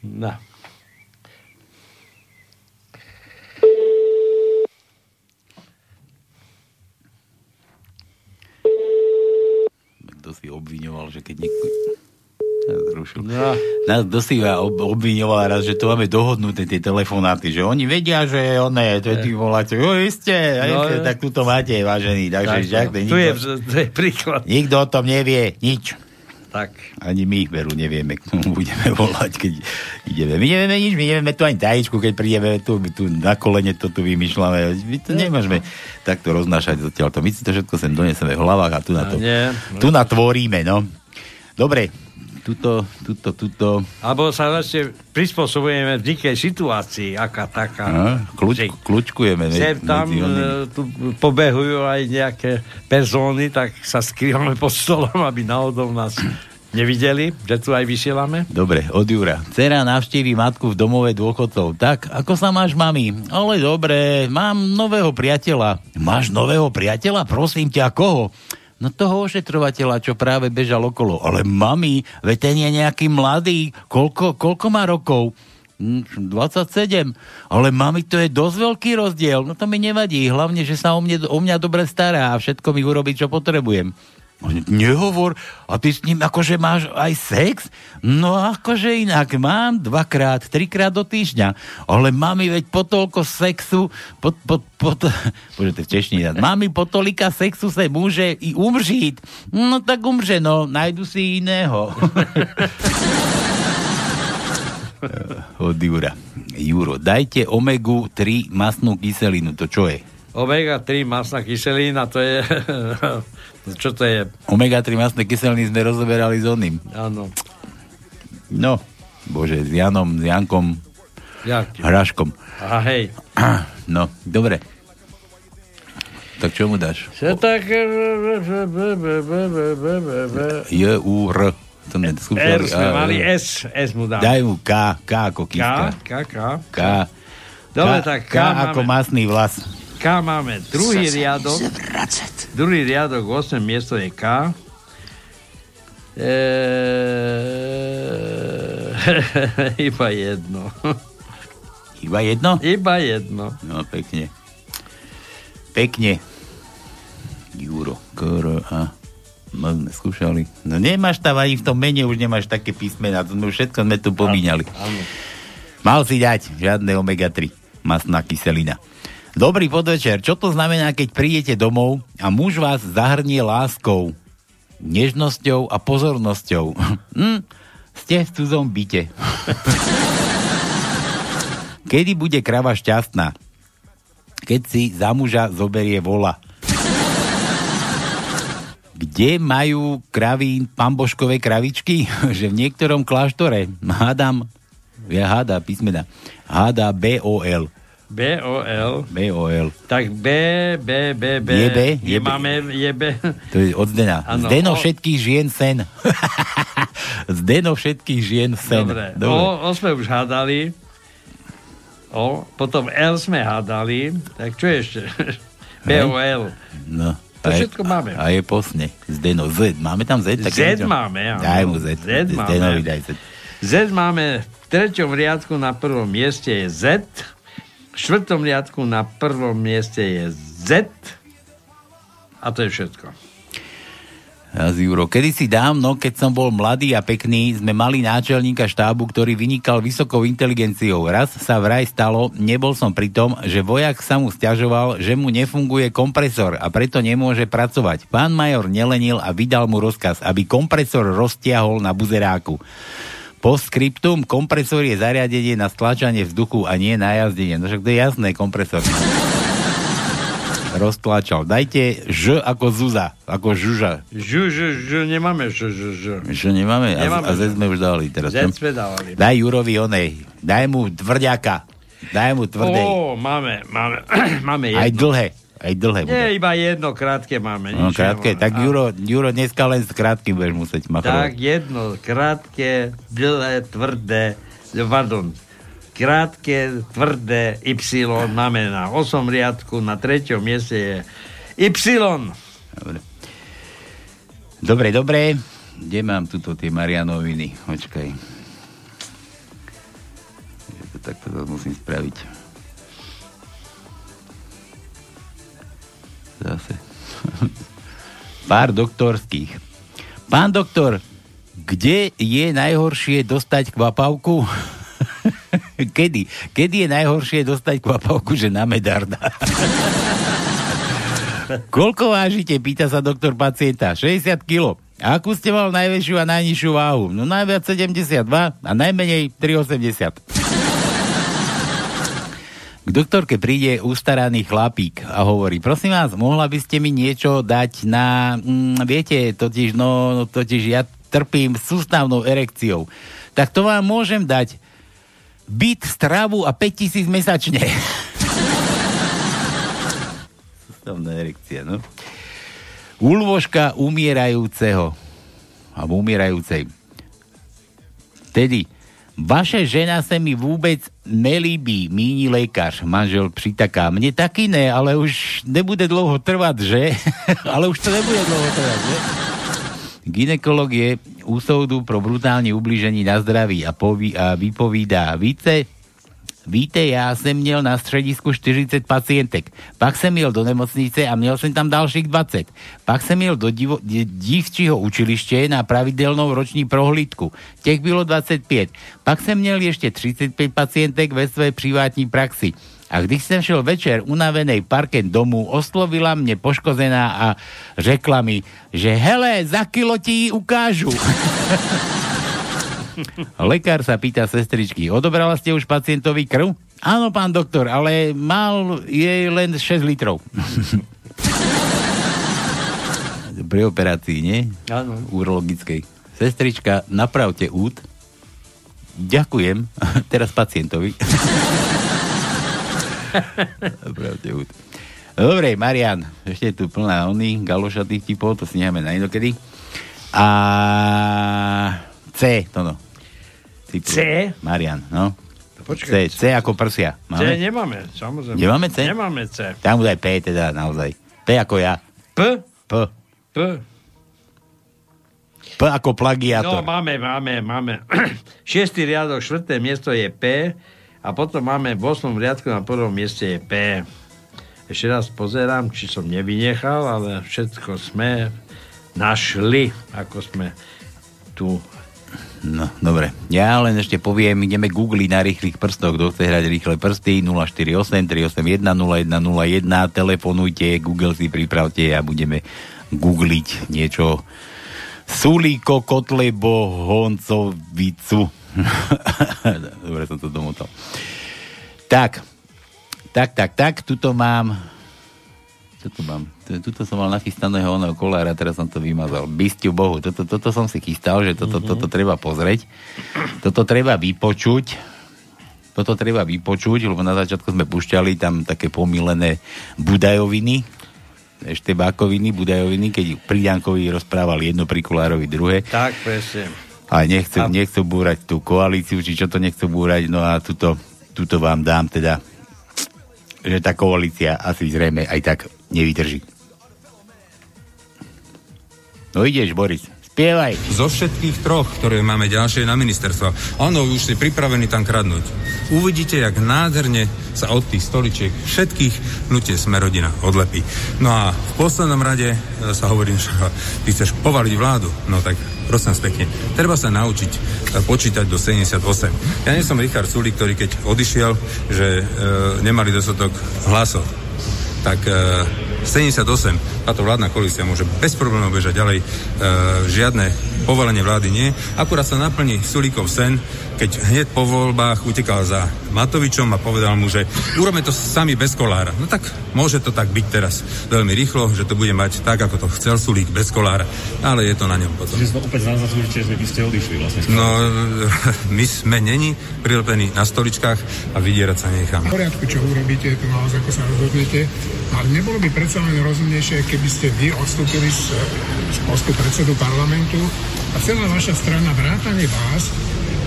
No. Kto si obviňoval, že keď niekto... Nás dosýva obviňoval raz, že to máme dohodnuté tie telefonáty, že oni vedia, že on je, to je tým voláte, jo iste, tak tu to máte, vážený, takže tak, no. To je príklad. Nikto o tom nevie nič. Tak. Ani my veru nevieme, k tomu budeme volať, keď ideme. My nevieme nič, my nevieme tu ani tajničku, keď prídeme tu na kolene, to tu vymýšľame. My to nemôžeme takto roznášať zatiaľto. My si to všetko sem doneseme v hlavách a tu na to. Tu natvoríme, no. Dobre. Tuto. Alebo sa vlastne prispôsobujeme v nejakej situácii, aká taká. Kľúčkujeme. Sem tam tu pobehujú aj nejaké persóny, tak sa skrývame pod stolom, aby náhodou nás nevideli, že tu aj vysielame. Dobre, od Jura. Dcera navštíví matku v domove dôchodcov. Tak, ako sa máš, mami? Ale dobre, mám nového priateľa. Máš nového priateľa? Prosím ťa, koho? No toho ošetrovateľa, čo práve bežal okolo. Ale mami, veď ten je nejaký mladý. Koľko má rokov? 27. Ale mami, to je dosť veľký rozdiel. No to mi nevadí. Hlavne, že sa o mňa dobre stará a všetko mi urobí, čo potrebujem. Nehovor. A ty s ním akože máš aj sex? No akože inak. Mám 2-3 krát do týždňa. Ale mami, veď po toľko sexu... Bože, to je češtiná. Mami, po tolika sexu sa môže i umřít. No tak umře, no. Najdu si iného. Od Jura. Juro, dajte omegu-3 masnú kyselinu. To čo je? Omega-3 masná kyselina, to je... Čo to je? Omega-3 masné kyseliny sme rozoberali s oným. Áno. No, bože, s Jankom Hraškom. A hej. No, dobre. Tak čo mu dáš? Tak... J-U-R. R sme mali, S mu dám. Daj mu K ako kyska. K. Dobre, tak K ako masný vlas. K máme druhý riadok 8 miesto je K. Iba jedno? No pekne Juro Kr a sme skúšali, no nemáš tam ani v tom mene už nemáš také písmena, to všetko sme tu pomíňali. Mal si dať žiadne omega-3 masná kyselina. Dobrý podvečer. Čo to znamená, keď prídete domov a muž vás zahrnie láskou, nežnosťou a pozornosťou? Ste v cudzom byte. Kedy bude krava šťastná? Keď si za muža zoberie vola. Kde majú kravy pamboškové kravičky? Že v niektorom kláštore. Hádam písmena. Hádam B-O-L. B-O-L. Tak B. Je B. To je od Zdena. Ano, Zdeno všetkých žien sen. Zdeno všetkých žien sen. Dobre. O sme už hádali. Potom L sme hádali. Tak čo ešte? B-O-L. No. To všetko máme. A je posne. Zdeno. Z. Máme tam Z? Tak Z máme. Daj mu Z. Zdenovi daj Z. Z máme v 3. riadku na 1. mieste je Z. V 4. riadku na 1. mieste je Z a to je všetko. Juro, kedysi dávno, keď som bol mladý a pekný, sme mali náčelníka štábu, ktorý vynikal vysokou inteligenciou. Raz sa vraj stalo, nebol som pri tom, že vojak sa mu sťažoval, že mu nefunguje kompresor a preto nemôže pracovať. Pán major nelenil a vydal mu rozkaz, aby kompresor roztiahol na buzeráku. Postscriptum, kompresor je zariadenie na stlačanie vzduchu a nie na jazdenie. No však to je jasné, kompresor. Roztlačal. Dajte Ž ako Zuza, ako Žuža. Ž nemáme Ž. Ž nemáme? A Z sme už dali teraz. Z sme dávali. Daj Jurovi onej. Daj mu tvrďaka. Daj mu tvrdej. Máme jedno. Aj dlhé. Nie, iba jedno, krátke máme. No, krátke, tak Juro, dneska len s krátkym budeš musieť machrovať. Tak jedno, krátke, dlhé, tvrdé, Y máme na 8. riadku, na 3. mieste je Y. Dobre. Kde mám tuto tie Marianoviny? Počkaj. Takto to musím spraviť. Zase. Pár doktorských. Pán doktor, kde je najhoršie dostať kvapavku? Kedy je najhoršie dostať kvapavku, že na Medarda? Koľko vážite? Pýta sa doktor pacienta. 60 kg. A akú ste mal najväčšiu a najnižšiu váhu? No najviac 72 a najmenej 3,80. K doktorke príde ustaraný chlapík a hovorí: prosím vás, mohla by ste mi niečo dať na... viete, totiž ja trpím sústavnou erekciou. Tak to vám môžem dať byt, stravu a 5,000 mesačne. Sústavná erekcia, no. Úľvožka umierajúceho alebo umierajúcej. Tedy vaše žena sa mi vôbec nelíbí, míni lekár. Manžel pritaká: mne taký ne, ale už nebude dlho trvať, že? Ale už to nebude dlho trvať, že? Gynekolog je u súdu pro brutálne ublížení na zdraví a vypovídá: Víte, já jsem měl na středisku 40 pacientek, pak jsem jel do nemocnice a měl jsem tam dalších 20. Pak jsem jel do dívčího učiliště na pravidelnou roční prohlídku. Těch bylo 25. Pak jsem měl ještě 35 pacientek ve své privátní praxi. A když jsem šel večer unavenej parkem domů, oslovila mě poškozená a řekla mi, že hele, za kilo ti ji ukážu. Lekár sa pýta sestričky: odobrala ste už pacientovi krv? Áno, pán doktor, ale mal jej len 6 litrov. Pri operácii, nie? Áno. Urologickej. Sestrička: napravte út. Ďakujem. Teraz pacientovi. Napravte út. Dobre, Marian, ešte je tu plná galošatých typov, to si necháme na inokedy. A... C, to no. Cyprus. C? Marian, no. Počkej, C ako prsia. Máme? C nemáme, samozrejme. Nemáme C? Nemáme C. Tam bude P, teda naozaj. P ako ja. P. P ako plagiátor. No, máme. 6. riadok, 4. miesto je P a potom máme v 8. riadku na 1. mieste je P. Ešte raz pozerám, či som nevynechal, ale všetko sme našli, ako sme tu. No, dobre. Ja len ešte poviem, ideme googliť na rýchlych prstoch. Kto chce hrať rýchle prsty? 048 381 0101. Telefonujte, Google si pripravte a budeme googliť niečo. Sulíko, Kotlebo, Honcovicu. Dobre, som to domotal. Tak. Tuto mám. Tuto som mal nachystaného oného Kollára, teraz som to vymazal. Bystiu Bohu, toto som si chystal, že toto treba pozrieť. Toto treba vypočuť, lebo na začiatku sme púšťali tam také pomílené budajoviny, eštebákoviny, budajoviny, keď Priďankovi rozprával jedno pri Kollárovi druhé. Tak, presne. A nechcú búrať tú koalíciu, či čo to nechcú búrať, no a tuto vám dám teda, že tá koalícia asi zrejme aj tak nevydrží. No ideš, Boris, spievaj. Zo všetkých troch, ktoré máme ďalšie na ministerstvo, áno, už si pripravení tam kradnúť. Uvidíte, jak nádherne sa od tých stoličiek všetkých hnutie Smerodina odlepí. No a v poslednom rade sa hovorím, že ty chceš povaliť vládu, no tak prosím pekne, treba sa naučiť počítať do 78. Ja nie som Richard Sulík, ktorý keď odišiel, že nemali dostatok hlasov. Tak 78, táto vládna koalícia môže bez problémov bežať ďalej, žiadne povolenie vlády nie, akurát sa naplní Sulíkov sen, keď hneď po voľbách utekal za Matovičom a povedal mu, že urobme to sami bez Kollára. No tak môže to tak byť teraz veľmi rýchlo, že to bude mať tak, ako to chcel Sulík, bez Kollára, ale je to na ňom potom. Čiže opäť naznačujete, že by ste odišli vlastne. No, my sme neni prilepení na stoličkách a vydierať sa nechám. V poriadku, čo urobíte, to naozaj ako sa rozhodnete, ale nebolo by predsa len rozumnejšie, keby ste vy odstúpili z postu predsedu parlamentu a celá vaša strana vrátane vás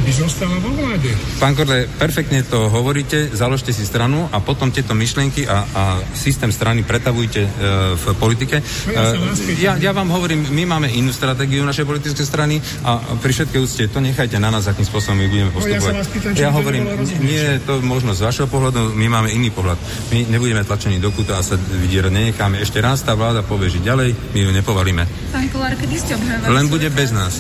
by zostala vo vláde. Pán Korle, perfektne to hovoríte, založte si stranu a potom tieto myšlienky a systém strany pretavujte v politike. Ja vám hovorím, my máme inú stratégiu našej politickej strany a pri všetkej úcte to nechajte na nás, akým spôsobom my budeme postupovať. No, ja sa vás pýtam, ja hovorím, nie je to možno z vašho pohľadu, my máme iný pohľad. My nebudeme tlačení do kúta a sa vydierať nenecháme. Ešte raz tá vláda povie, že ďalej my ju nepovalíme. Pán Kollár, kedy ste obhajovali? Len bude bez nás.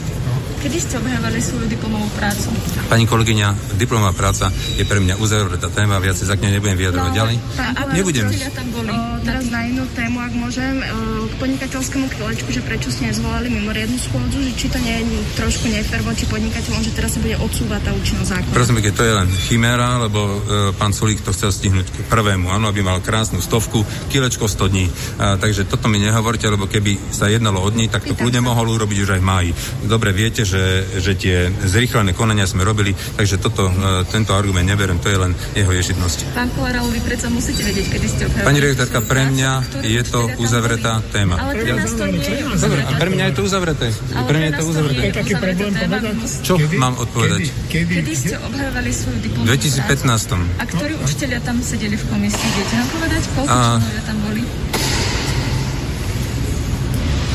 Kedy ste obhajovali svoju diplomovú prácu? Pani kolegyňa, diplomová práca je pre mňa uzavretá téma, viac sa k nej nebudem vyjadrovať ďalej. Nebudem. Teraz na inú tému, ak môžem, k podnikateľskému chvíľečku, že prečo ste nezvolali mimoriadnu schôdzu, že či to nie je trošku nefér voči podnikateľom, že teraz sa bude odsúvať tá účinnosť zákona. Prosím, keď to je len chiméra, lebo pán Sulík to chcel stihnúť k prvému, áno, aby mal krásnu stovku, kilečko 100 dní. Takže toto mi nehovorte, lebo keby sa jednalo o dní, tak to kľudne mohol urobiť už aj v máji. Dobre viete, že tie zrýchlené konania sme robili, takže tento argument neberiem, to je len jeho ješitnosť. Pán Kollár, vy predsa musíte vedieť, kedy ste obhajovali. Pani redaktorka, pre mňa je to uzavretá téma. Ale pre nás to nie je uzavretá. Dobre, a pre mňa je to uzavreté. Pre mňa je to uzavreté. To je taký problém povedať. Čo mám odpovedať? Kedy ste obhajovali svoju diplomovú prácu? 2015. A ktorí učitelia tam sedeli v komisii? Viete nám povedať, koľko členovia tam boli?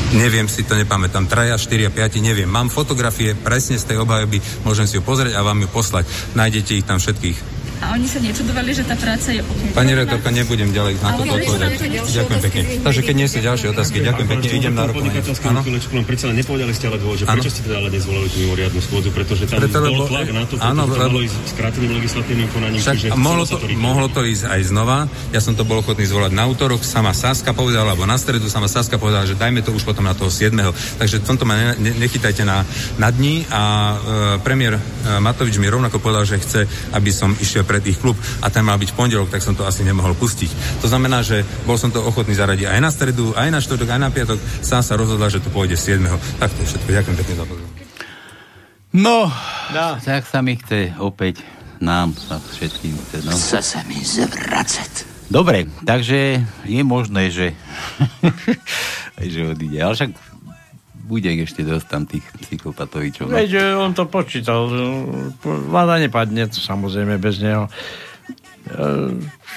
Neviem, si to nepamätám. 3, 4, 5, neviem. Mám fotografie presne z tej obhajoby, môžem si ju pozrieť a vám ju poslať. Nájdete ich tam všetkých. A oni sa nečudovali, že tá práca je obmedzená. Pani redaktorka, nebudem ďalej na toto odpovedať. Ďakujem pekne. Takže keď nie sú ďalšie otázky, ďakujem pekne, idem na rokovanie. Áno. Prečo nepovedali ste ale dôvod, že prečo ste teda ale nezvolali tú mimoriadnu schôdzu, pretože tam bol tlak na to, pretože to malo ísť skráteným legislatívnym konaním. Mohlo to ísť aj znova. Ja som to bol ochotný zvolať na utorok, sama Saska povedala, alebo na stredu sama Saska povedala, že dajme to už potom na toho 7. Takže v tomto ma nechytajte na dni a premiér Matovič mi rovnako povedal, že chce, aby som išiel pred ich klub a tam mal byť pondelok, tak som to asi nemohol pustiť. To znamená, že bol som to ochotný zaradiť aj na stredu, aj na štvrtok, aj na piatok. Sám sa rozhodla, že to pôjde 7. Tak to je všetko. Ďakujem pekne za pozornosť. No, tak sa mi chce opäť nám sa všetkým chce. No. Chce sa mi zvracať. Dobre, takže je možné, že že odíde. Ale však bude ešte dosť tam tých psychopatovičov. Veď, on to počítal. Vláda nepadne, to samozrejme bez neho.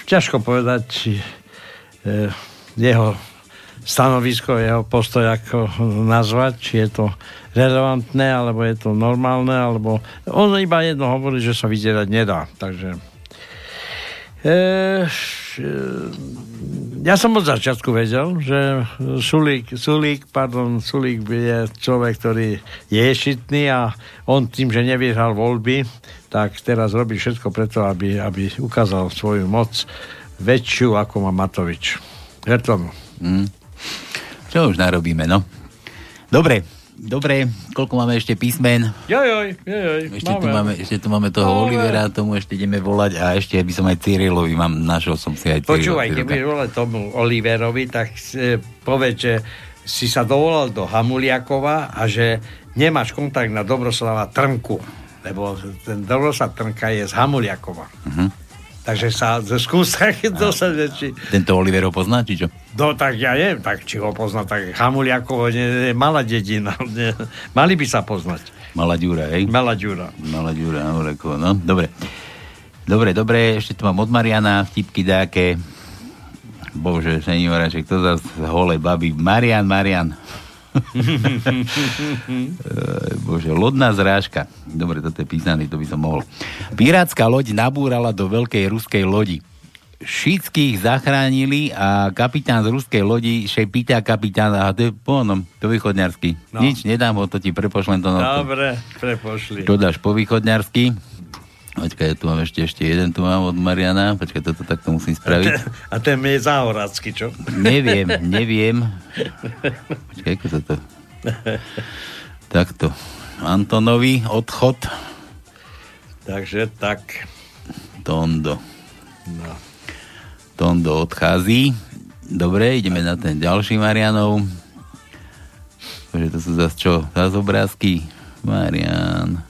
Ťažko povedať, či jeho stanovisko, jeho postoj, ako nazvať, či je to relevantné, alebo je to normálne, alebo on iba jedno hovorí, že sa vydierať nedá. Takže ja som od začiatku vedel, že Sulík je človek, ktorý je ješitný a on tým, že nevyhral voľby, tak teraz robí všetko preto, aby ukázal svoju moc väčšiu, ako má Matovič. Ver tomu. Čo už narobíme, no? Dobre, koľko máme ešte písmen? Joj, ešte tu máme toho Olivera, tomu ešte ideme volať a ešte by som aj Cyrilovi, našiel som si aj Cyrila. Počúvaj, keď budeš volať tomu Oliverovi, tak povedz, že si sa dovolal do Hamuliakova a že nemáš kontakt na Dobroslava Trnku, lebo ten Dobroslav Trnka je z Hamuliakova. Uh-huh. Takže sa skúsa dosadne, či... Tento Oliver ho pozná, či čo? No tak ja neviem, tak či ho pozná, tak Hamuliakovo je malá dedina. Mali by sa poznať. Malá Ďura, hej? Malá Ďura, Hamuliakovo, no, dobre. Dobre, ešte tu mám od Mariana vtipky dáke. Bože, senioraček, to zase hole babi. Marian. Bože, lodná zrážka. Dobre, toto je písaný, to by som mohol. Pirátska loď nabúrala do veľkej ruskej lodi. Všetkých zachránili a kapitán z ruskej lodi šepíta kapitána, a to je po onom, to východňarsky. No. Nič, nedám ho, to ti prepošlem to. Dobre, prepošli. To dáš po východňarsky. Počkaj, tu mám ešte jeden, tu mám od Mariana. Počkaj, toto takto musím spraviť. A ten je záhoracký, čo? Neviem. Počkaj, ako sa to... Takto. Antonovi odchod. Takže tak. Tondo odchází. Dobre, ideme na ten ďalší Marianov. Takže to sú zase čo? Zase obrázky. Marian.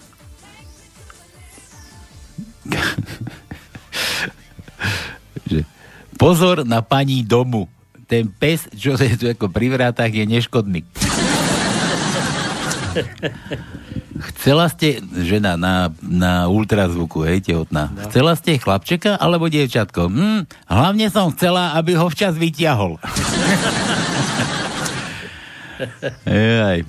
Pozor na pani domu. Ten pes, čo je tu ako pri vrátach, je neškodný. Chcela ste, žena na ultrazvuku, hej, tehotná, no. Chcela ste chlapčeka alebo dievčatko? Hlavne som chcela, aby ho včas vytiahol. Jaj.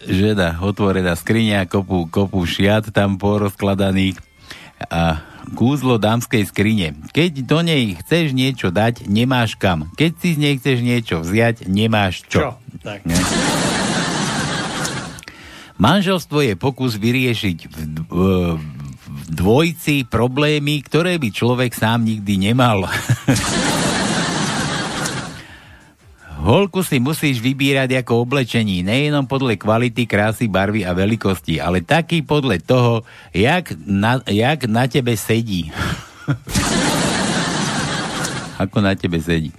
Žena, otvorená skriňa, kopu šiat tam porozkladaných a kúzlo dámskej skrine. Keď do nej chceš niečo dať, nemáš kam. Keď si z nej chceš niečo vziať, nemáš čo. Tak. Manželstvo je pokus vyriešiť v dvojci problémy, ktoré by človek sám nikdy nemal. Holku si musíš vybírať ako oblečení, nejenom podľa kvality, krásy, barvy a veľkosti, ale taký podľa toho, jak na tebe sedí. Ako na tebe sedí.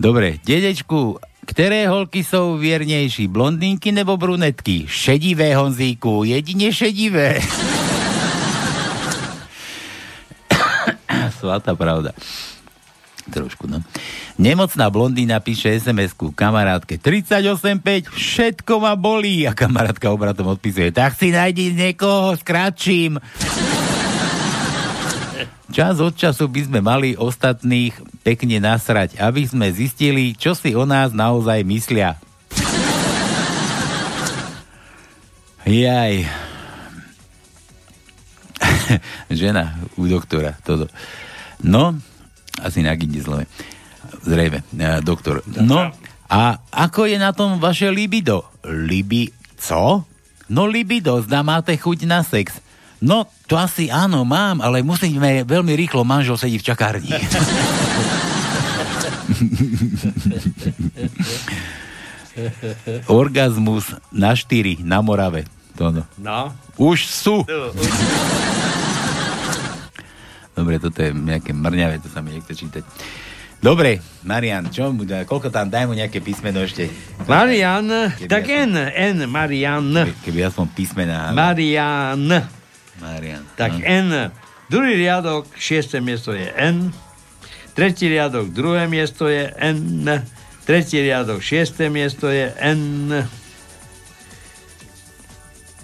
Dobre, dedečku, ktoré holky sú viernejší? Blondínky nebo brunetky? Šedivé, Honzíku, jedine šedivé. Svatá pravda. Trošku, no. Nemocná blondína píše SMS-ku kamarátke 38,5, všetko ma bolí, a kamarátka obratom odpisuje: tak si nájdi niekoho, skračím. Čas od času by sme mali ostatných pekne nasrať, aby sme zistili, čo si o nás naozaj myslia. Jaj. Žena u doktora toto. No, asi na ginde zleme. Zrejme, doktor. No, a ako je na tom vaše libido? Co? No libido, zda máte chuť na sex. No, to asi áno, mám, ale musíme veľmi rýchlo, manžel sedí v čakárni. Orgazmus na 4, na Morave. Toto. No. Už sú. Dobre, toto je nejaké mrňavé, to sa mi nechce čítať. Dobre, Marian, čo mu dá? Koľko tam, daj mu nejaké písmeno ešte. Marian, tak ja som... N, Marian. Keby ja som písmená. Marian. Tak N. Druhý riadok, 6. miesto je N. Tretí riadok, 2. miesto je N. Tretí riadok, 6. miesto je N.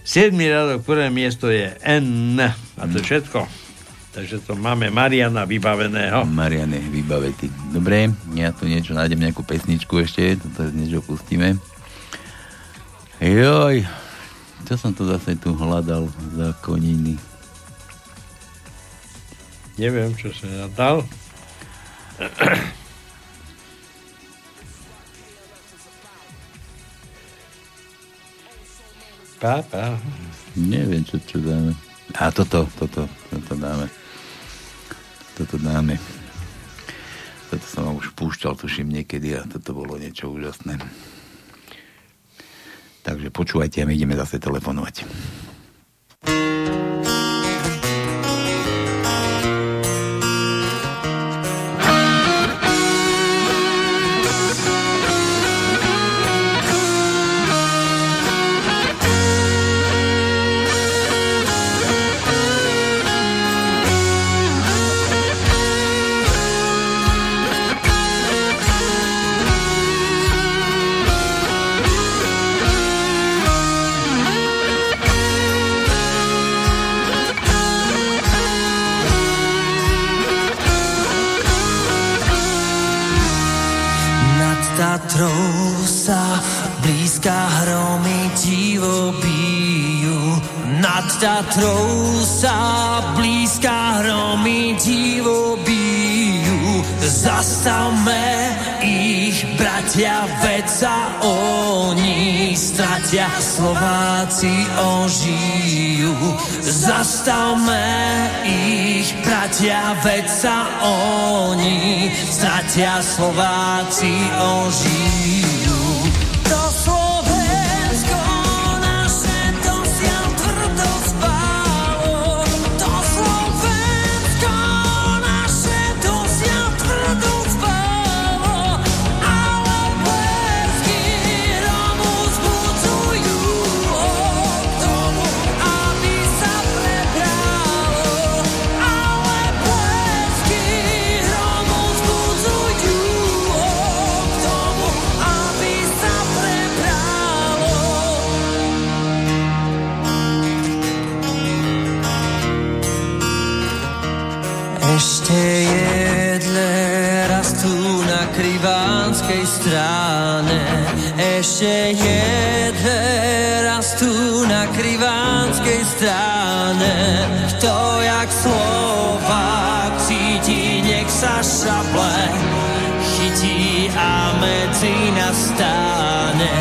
7. riadok, 1. miesto je N. A to všetko. Takže to máme Mariana vybaveného. Marian je vybavetý. Dobre, ja tu niečo nájdem, nejakú pesničku ešte, toto niečo pustíme. Joj, čo som to zase tu hľadal za koniny? Neviem, čo som hľadal. Pápa. Neviem, čo dáme. A toto dáme. Toto som vám už púšťal, tuším, niekedy, a toto bolo niečo úžasné. Takže počúvajte, a my ideme zase telefonovať. Tatrou sa blízka hromy divo bijú. Zastavme ich, bratia, veď sa oni stratia, Slováci ožijú. Zastavme ich, bratia, veď sa oni stratia, Slováci ožijú. ľudskej strane. Ešte jeden raz tu na krivánskej strane. Kto jak Slovák cíti, nech sa šable chytí a medzi nás stáne.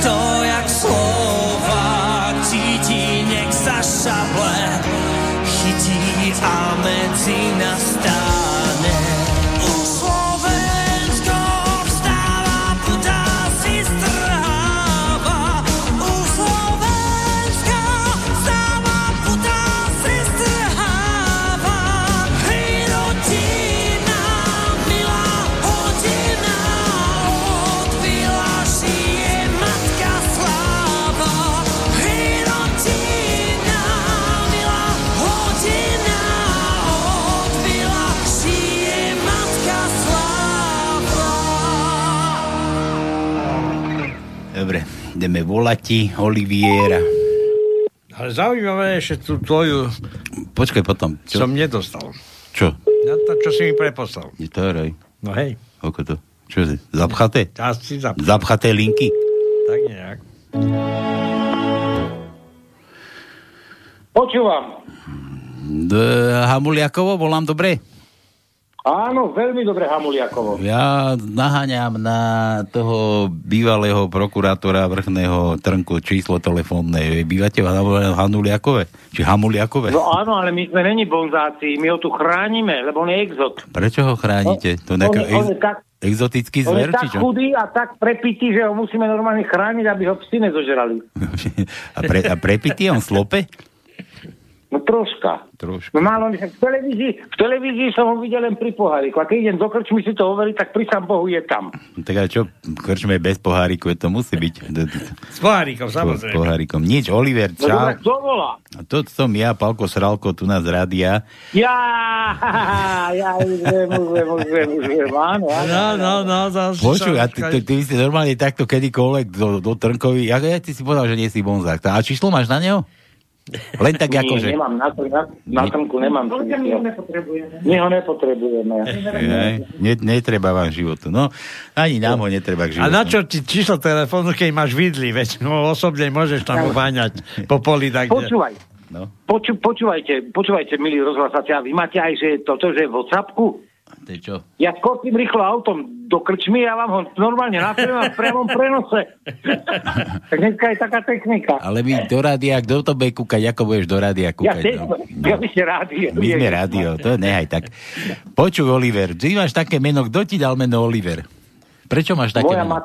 Kto jak Slovák cíti, nech sa šable chytí a medzi nás stáne. Ideme volať ti Oliviera. Ale zaujímavé je, že tú tvoju... Počkaj potom. Čo? Som nedostal. Čo? Na to, čo si mi preposlal. Netáraj. No hej. Ako to? Čo si? Zapchaté? Asi zapchaté. Zapchaté linky? Tak nejak. Počúvam. Hamuliakovo, volám dobre? Áno, veľmi dobre, Hamuliakovo. Ja naháňam na toho bývalého prokurátora vrchného Trnku číslo telefónne. Bývate v Hamuliakove? Či Hamuliakove? No áno, ale my sme není bonzáci, my ho tu chránime, lebo on je exot. Prečo ho chránite? To exotický zver, či čo? On je tak chudý a tak prepitý, že ho musíme normálne chrániť, aby ho psi nezožerali. A prepitý on slope? No troška. No málo, v televízii som ho videl len pri poháriku. A keď idem do krčmy si to overiť, tak pri sám Bohu je tam. Tak a čo? Krčme bez poháriku, to musí byť. S pohárikom, samozrejme. S pohárikom. Nič, Oliver, čau. No kto volá? To som ja, Paľko Sralko, tu nás rádia. Ja už viem, áno. No, zase. Počuj, a ty si normálne takto kedykoľvek do Trnkovi. Ja ty si povedal, že nie si bonzák. A číslo máš na neho? Len tak ako, že... Nemám, na Trnku nemám. My ho nepotrebujeme. Netreba vám životu. No, ani nám ho netreba k životu. A na čo ti číslo telefónu, keď máš vidli? Veď no, osobne môžeš tam uváňať po poli. Tak počúvaj. No. Počúvajte, milí rozhlasáci, a vy máte aj, že toto, že je v WhatsAppku? Čo? Ja skotím rýchlo autom do krčmy a ja vám ho normálne natrievam v prvom prenose. Tak dneska je taká technika. Ale my do rádia, kto to bude kúkať? Ako budeš do rádia kúkať? Ja by ste rádio. My sme rádio, to nehaj tak. Počuj, Oliver, ty máš také meno, kto ti dal meno Oliver? Prečo máš také meno?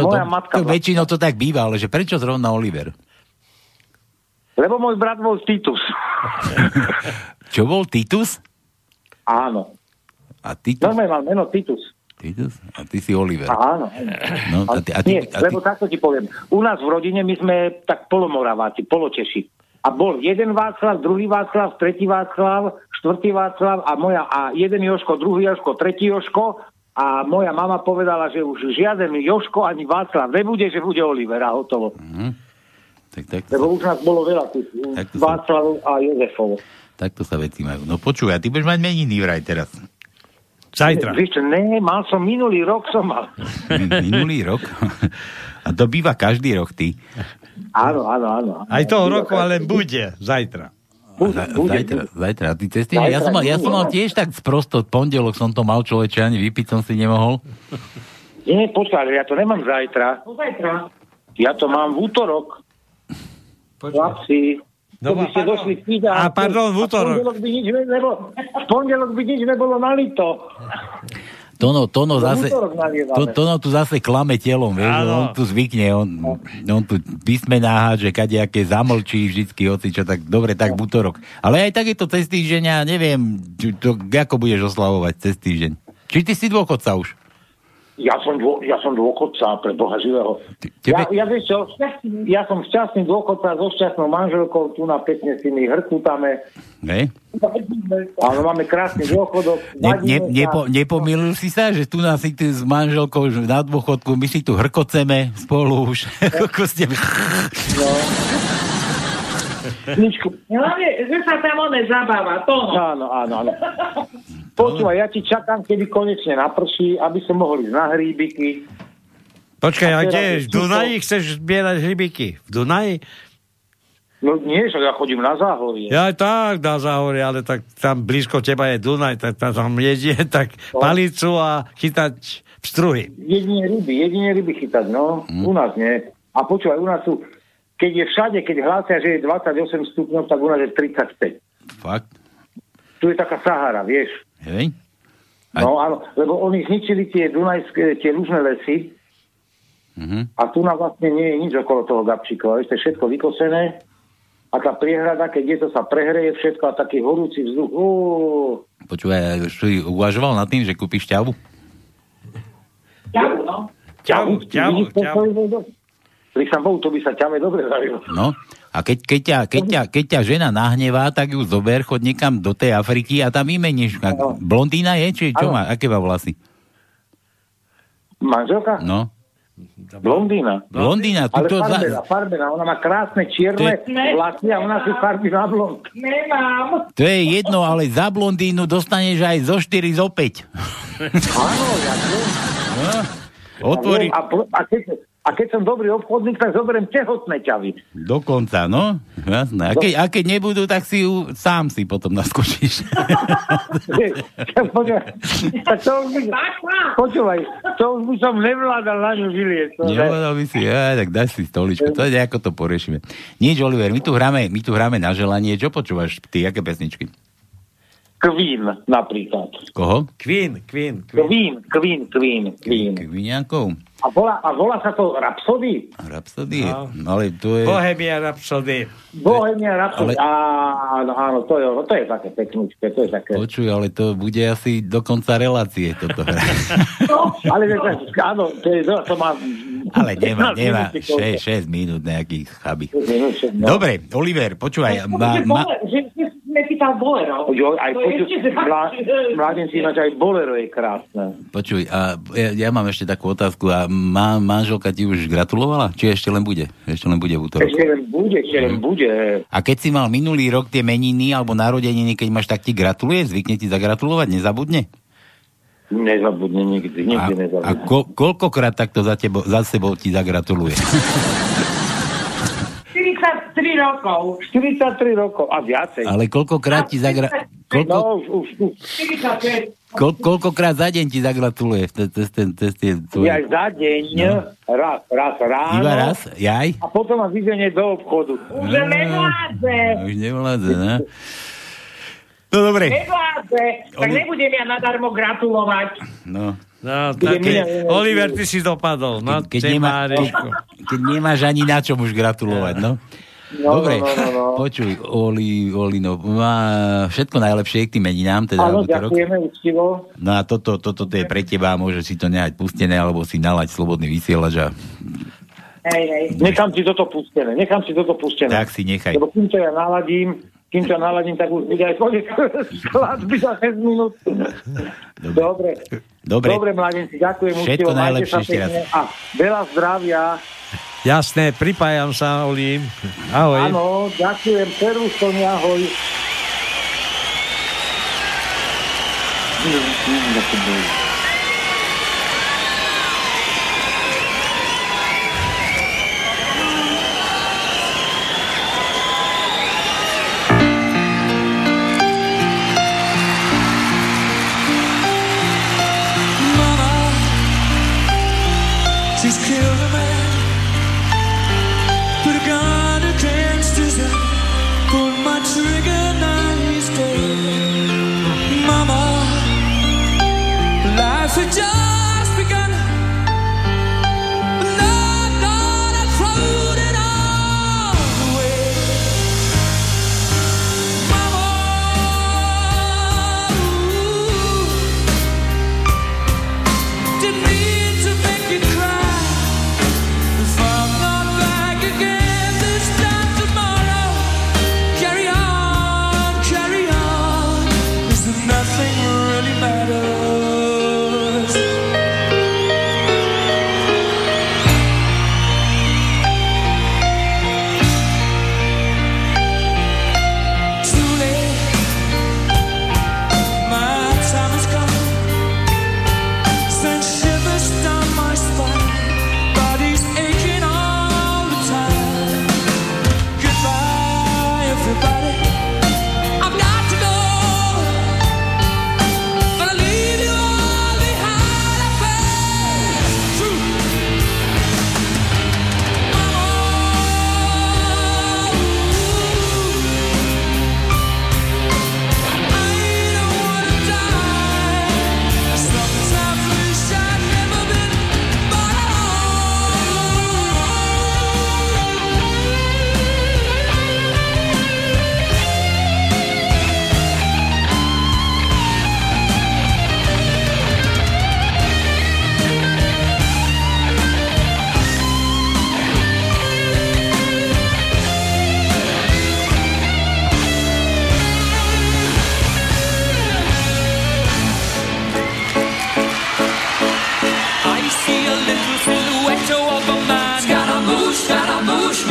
Moja matka. Väčšinou to tak býva, ale že prečo zrovna Oliver? Lebo môj brat bol Titus. Čo bol Titus? Áno. A Titus? Normálne mal meno Titus? A ty si Oliver. Áno. No, lebo takto ti poviem. U nás v rodine my sme tak polomoraváci, poloteši. A bol jeden Václav, druhý Václav, tretí Václav, štvrtý Václav a jeden Joško, druhý Joško, tretí Joško a moja mama povedala, že už žiaden Joško ani Václav nebude, že bude Oliver a hotovo. Uh-huh. Tak, lebo už nás bolo veľa Václavov a Jozefov. Takto sa veci majú. No počúvaj, ty budeš mať meniny vraj teraz. Zajtra. Víš, minulý rok som mal. Minulý rok? A to býva každý rok, ty. Áno. Aj toho roku, ale bude zajtra. Zajtra. Ty cestuješ? Ja som mal tiež tak sprosto, pondelok som to mal, človeče, ani vypiť som si nemohol. Nie, počkaj, ja to nemám zajtra. Ja to mám v útorok. Chlapci. Pardon, v útorok. V pondelok by nič nebolo nalito. Tono zase... Tono tu zase klame telom, vieš? On tu zvykne, on tu písmená hádže, kadejaké zamlčí vždycky hocičo, tak dobre, tak v útorok. Ale aj tak je to cez týždeň, ja neviem, ako budeš oslavovať cez týždeň. Či ty si dôchodca už? Ja som dôchodca pre Boha živého. Ja som šťastný dôchodca so šťastnou manželkou, tu na pekne si my hrkútame. Ne? Ale máme krásny dôchodok. Nepomýlil si sa, že tu nás si ty s manželkou na dôchodku, my si tu hrkoceme spolu už. No. Ničku. Že sa tam one zabáva, to. Áno. Počúvaj, ja ti čakám, kedy konečne naprší, aby som mohol ísť na hríbiky. Počkaj, a kde? V Dunaji chceš zbierať hríbiky? V Dunaji? No nie, že ja chodím na Záhorie. Ja tak, na Záhorie, ale tak tam blízko teba je Dunaj, tak tam jedie tak palicu a chytať pstruhy. Jedine ryby chytať, no. U nás nie. A počúvaj, u nás sú, keď je všade, keď hlásia, že je 28 stupňov, tak u nás je 35. Fakt? Tu je taká Sahara, vieš. Hej. No áno, lebo oni zničili tie dunajské, tie rúžne lesy, a tu nám vlastne nie je nič okolo toho Gabčíkova, vieš, to je všetko vykosené. A tá priehrada, keď je to sa prehreje všetko a taký horúci vzduch. Počúvaj, si uvažoval nad tým, že kúpiš ťavu? Ťavu, no. Ťavu. Prísam Bohu, to by sa ťave dobre zavilo. No, a keď ťa žena nahnevá, tak ju zober, chod niekam do tej Afriky a tam vymeníš. No. Blondína je, či čo má? Aké má vlasy? Manželka? No. Blondína. Ale farbená. Ona má krásne čierne vlasy a ona si farbí na blond. Nemám. To je jedno, ale za blondínu dostaneš aj zo 4, zo 5. Áno, ja viem. A keď som dobrý obchodník, tak zoberiem tehotné ťavy. Dokonca, no. Jasné. A keď nebudú, tak si ju sám si potom naskočíš. Počúvaj, to už by som nevládal na ňu žiliec. Nevládal by si, tak dáš si stoličku. To je, ako to poriešime. Nič, Oliver, my tu hráme na želanie. Čo počúvaš ty, aké pesničky? Queen napríklad. Koho? Queen. Queenákov. A volá sa to Rhapsody? Rhapsody, no. Ale to je... Bohemia Rhapsody. Ale... Áno, to je také peknúčke, to je také... Počuj, ale to bude asi do konca relácie toto hra. No, ale áno, to má... Ale nemá 6 minút nejakých chabí. No. Dobre, Oliver, počúvaj. Nechytal bolero. Mladenci, ináč aj bolero je krásne. Počuj, a ja mám ešte takú otázku. A manželka ti už gratulovala? Či ešte len bude? Ešte len bude v útorok. Ešte len bude. A keď si mal minulý rok tie meniny alebo narodeniny, keď máš, tak ti gratuluje? Zvykne ti zagratulovať? Nezabudne? Nezabudne nikdy nezabudne. A koľkokrát takto za sebou ti zagratuluje? 43 rokov a viacej. Ale koľkokrát ti koľkokrát za deň ti zagratuluje? Ja za deň, raz ráno. Iba raz? Jaj? A potom ma vyzvanie do obchodu. Už nevládze, ne? No dobre. Nevládze, tak nebudem ja nadarmo gratulovať. No, také, Oliver, ty si dopadol. No, keď nemáš ani na čom už gratulovať, no. Dobre. Počuj, Olino, všetko najlepšie k tým meninám. Teda, áno, ďakujeme úctivo. No a toto je pre teba, môžeš si to nehať pustené, alebo si nalať slobodný vysielač a... Hej. Nechám si toto pustené. Tak si nechaj. Lebo kým to ja naladím, tak už bude aj konec skladby za 6 minút. Dobre, mladenci, ďakujem všetko úctivo. Najlepšie ešte raz. A veľa zdravia. Jasné, pripájam sa, Olím. Ahoj. Áno, ďakujem, Perušom, ahoj. Mama, she's killed a man. Trigger, now he's dead. Mama,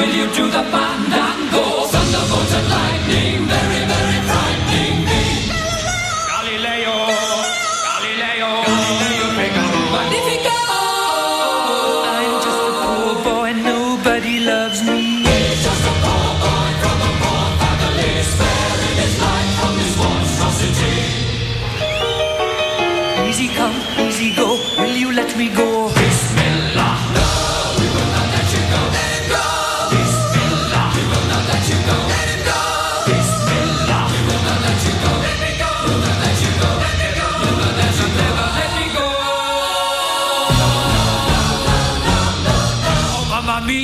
will you do the fandango? Thunderbolts and lightning, very, very frightening me. Galileo, Galileo, Galileo Figaro, Magnifico. I'm just a poor boy and nobody loves me. He's just a poor boy from a poor family, sparing his life from this monstrosity. Easy come, easy go, will you let me go? Bismillah, no, we will not let you go.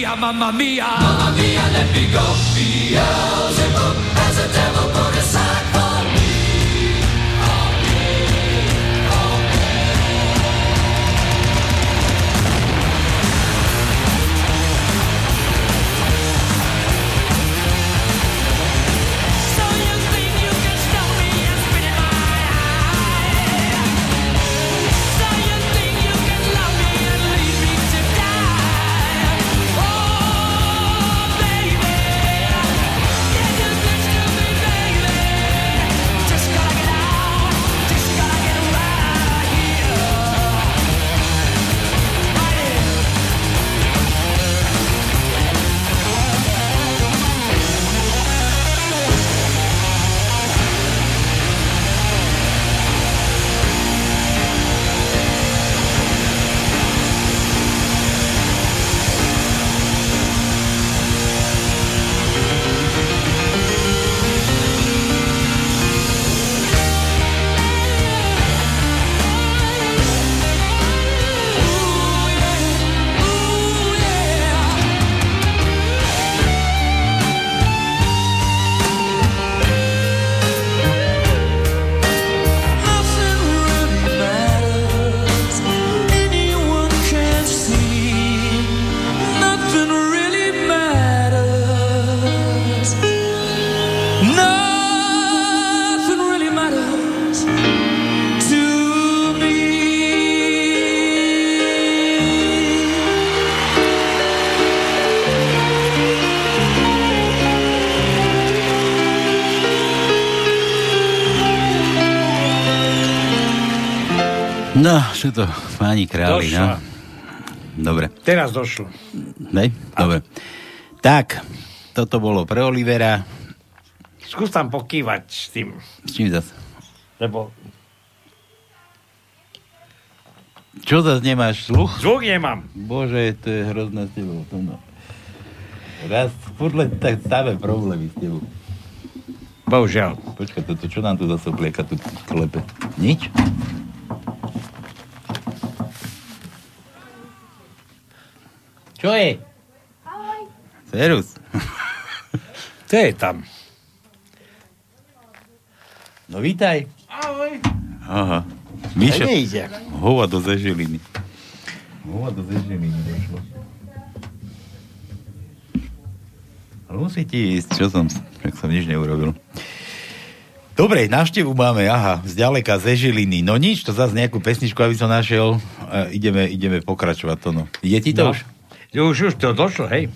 Mamma mia, mamma mia, let me go. Beelzebub has a devil put aside for me. Oh me, oh me. So you think you can stop me and spit in my eye? So you think you can love me and leave me to die? No, sú to páni králi, no. Dobre. Teraz došlo. Hej, dobre. Tak, toto bolo pre Olivera. Skús tam pokývať s tým. S čím zase? Lebo... Čo zase nemáš? Sluch? Zvuk nemám. Bože, to je hrozné s tebou. No. Raz, podľa tak stále problémy s tebou. Bohužiaľ. Počkaj, toto, čo nám tu zase oplieka, tu klepe? Nič? Čo je? Ahoj. Serus. To je tam. No vítaj. Ahoj. Aha. Míša. Hovado ze Žiliny. Došlo. Ale musí ti ísť, tak som nič neurobil. Dobre, návštevu máme, aha, zďaleka ze Žiliny. No nič, to zase nejakú pesničku, aby som našiel. Ideme pokračovať to, no. Ide ti to už? Už to došlo, hej.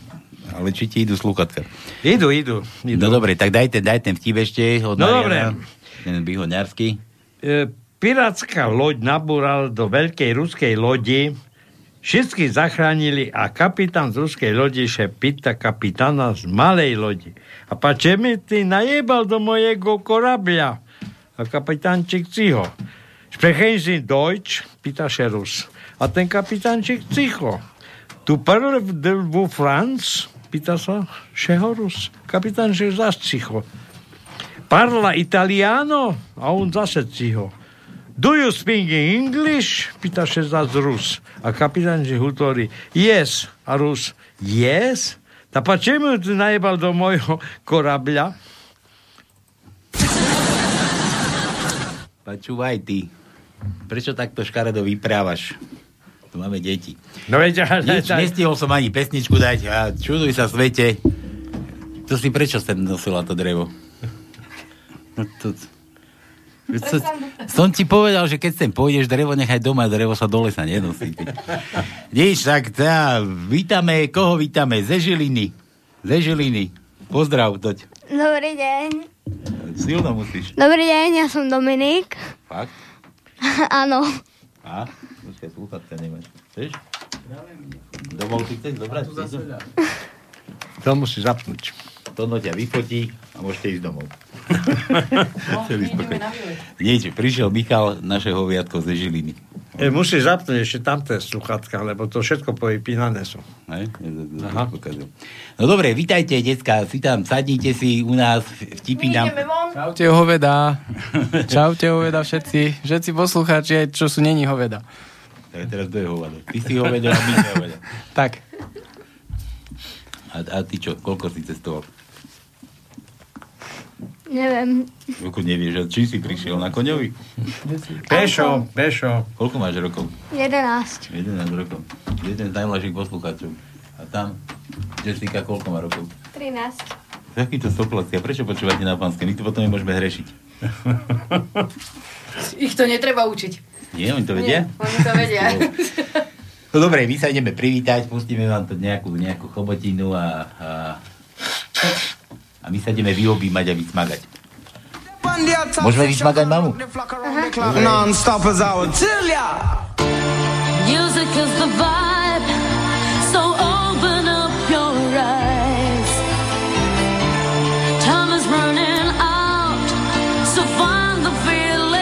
Ale či ti idú slúchatka? Idú. No dobre, tak daj ten vtip ešte od Mariana. Ten Bihoňarský. Pirátska loď nabúral do veľkej ruskej lodi. Všetky zachránili a kapitán z ruskej lodi sa pýta kapitána z malej lodi. A pače mi ty najebal do mojego korabľa? A kapitánčik cicho. Sprechen Sie Deutsch? Pýta sa Rus. A ten kapitánčik cicho. Tu parle vo France? Pýta sa Šehorus. Kapitán, že zás cicho. Parla italiano? A on zase cicho. Do you speak English? Pýta sa zás Rus. A kapitán, že hutorí. Yes. A Rus. Yes? Ta pačemu tu najebal do mojho korabľa? Pačúvaj ty. Prečo takto škaredo vyprávaš? Tu máme deti. No veď, nič, nestihol som ani pesničku dať a čuduj sa svete. To si prečo sem nosila to drevo? No to... Som ti povedal, že keď sem pôjdeš, drevo nechaj doma, drevo sa dole sa nenosí. Nič, tak vítame, koho vítame? Ze Žiliny. ze Žiliny. Pozdrav, Toť. Dobrý deň. Silno musíš. Dobrý deň, ja som Dominik. Fakt? Áno. A? Počkaj, slúchadka nemáš. Chceš? Domov si chceš zobrať? To musíš zapnúť. Tónko ťa vyfotí a môžete ísť domov. Niečo, prišiel Michal, naše hoviatko ze Žiliny. Musíš zapnúť ešte tamté sluchatka, lebo to všetko povypínané sú. No dobre, vítajte, decka, si tam, sadnite si u nás, vtipí nám. Čaute, hoveda. Čaute, hoveda všetci. Všetci poslucháči, čo sú neni hoveda. Tak teraz to je hoveda. Ty si hoveda, a my hoveda. Tak. A ty čo, koľko si cestoval? Neviem. Koľko nevieš, čím si prišiel? Na koňovi? Pešo. Koľko máš rokov? 11. 11 rokov. Jeden z najmladších poslucháčov. A tam, Jessica, koľko má rokov? 13. Takýto soplacia. Prečo počúvate na panské? My to potom nemôžeme hrešiť. Ich to netreba učiť. Nie, oni to vedia? Nie, oni to vedia. No dobre, my sa ideme privítať, pustíme vám to nejakú chobotinu a my sa ideme vyobímať a vysmagať. Môžeme vysmagať mamu? Music is the vibe, so open up your eyes. Time is running out, so find the feeling.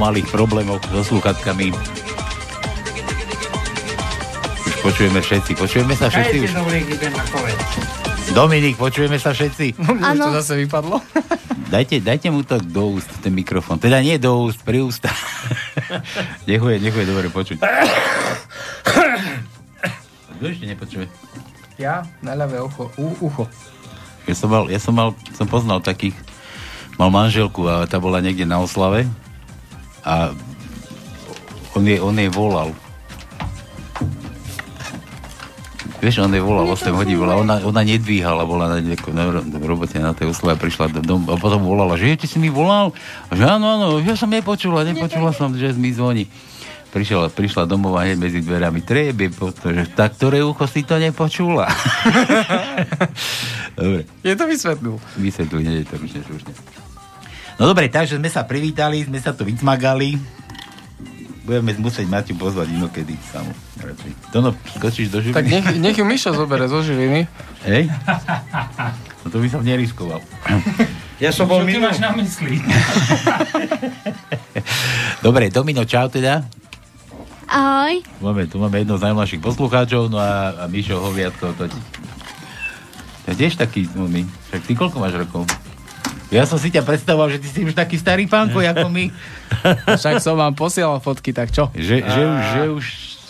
malých problémoch so slúchadkami. Už počujeme všetci. Počujeme sa všetci už. Dominik, počujeme sa všetci. Už to zase vypadlo. Dajte mu to do úst, ten mikrofón. Teda nie do úst, pri ústa. Nech ho je dobre počuť. Kto ešte nepočuje? Ja na ľavé ucho. Ja som poznal takých, mal manželku a tá bola niekde na oslave a on jej volal. Vieš, on jej volal 8 hodín, ona nedvíhala, bola na robote na tej oslave, prišla do domu a potom volala, že ty si mi volal? A že áno, ja som nepočula som, že mi zvoní. Prišla domov a hneď medzi dverami trieby, pretože tak, ktoré ucho si to nepočula. Dobre. Je to vysvetlil. Vysvetlil, nie je to ručne. No dobre, takže sme sa privítali, sme sa to vycmagali. Budeme musieť Maťu pozvať inokedy samu. Tono, skočíš do živiny? Tak nech ju Miša zobere zo živiny. Hej? No to by som neriskoval. Ja som bol minulý. Čo ty máš na mysli? Dobre, Domino, čau teda. Ahoj. Tu máme jedno z najmladších poslucháčov, no a Mišo Hoviatko, to je tiež taký, no my, však ty koľko máš rokov? Ja som si ťa predstavoval, že ty si už taký starý pánko, ako my. Však som vám posielal fotky, tak čo? Že už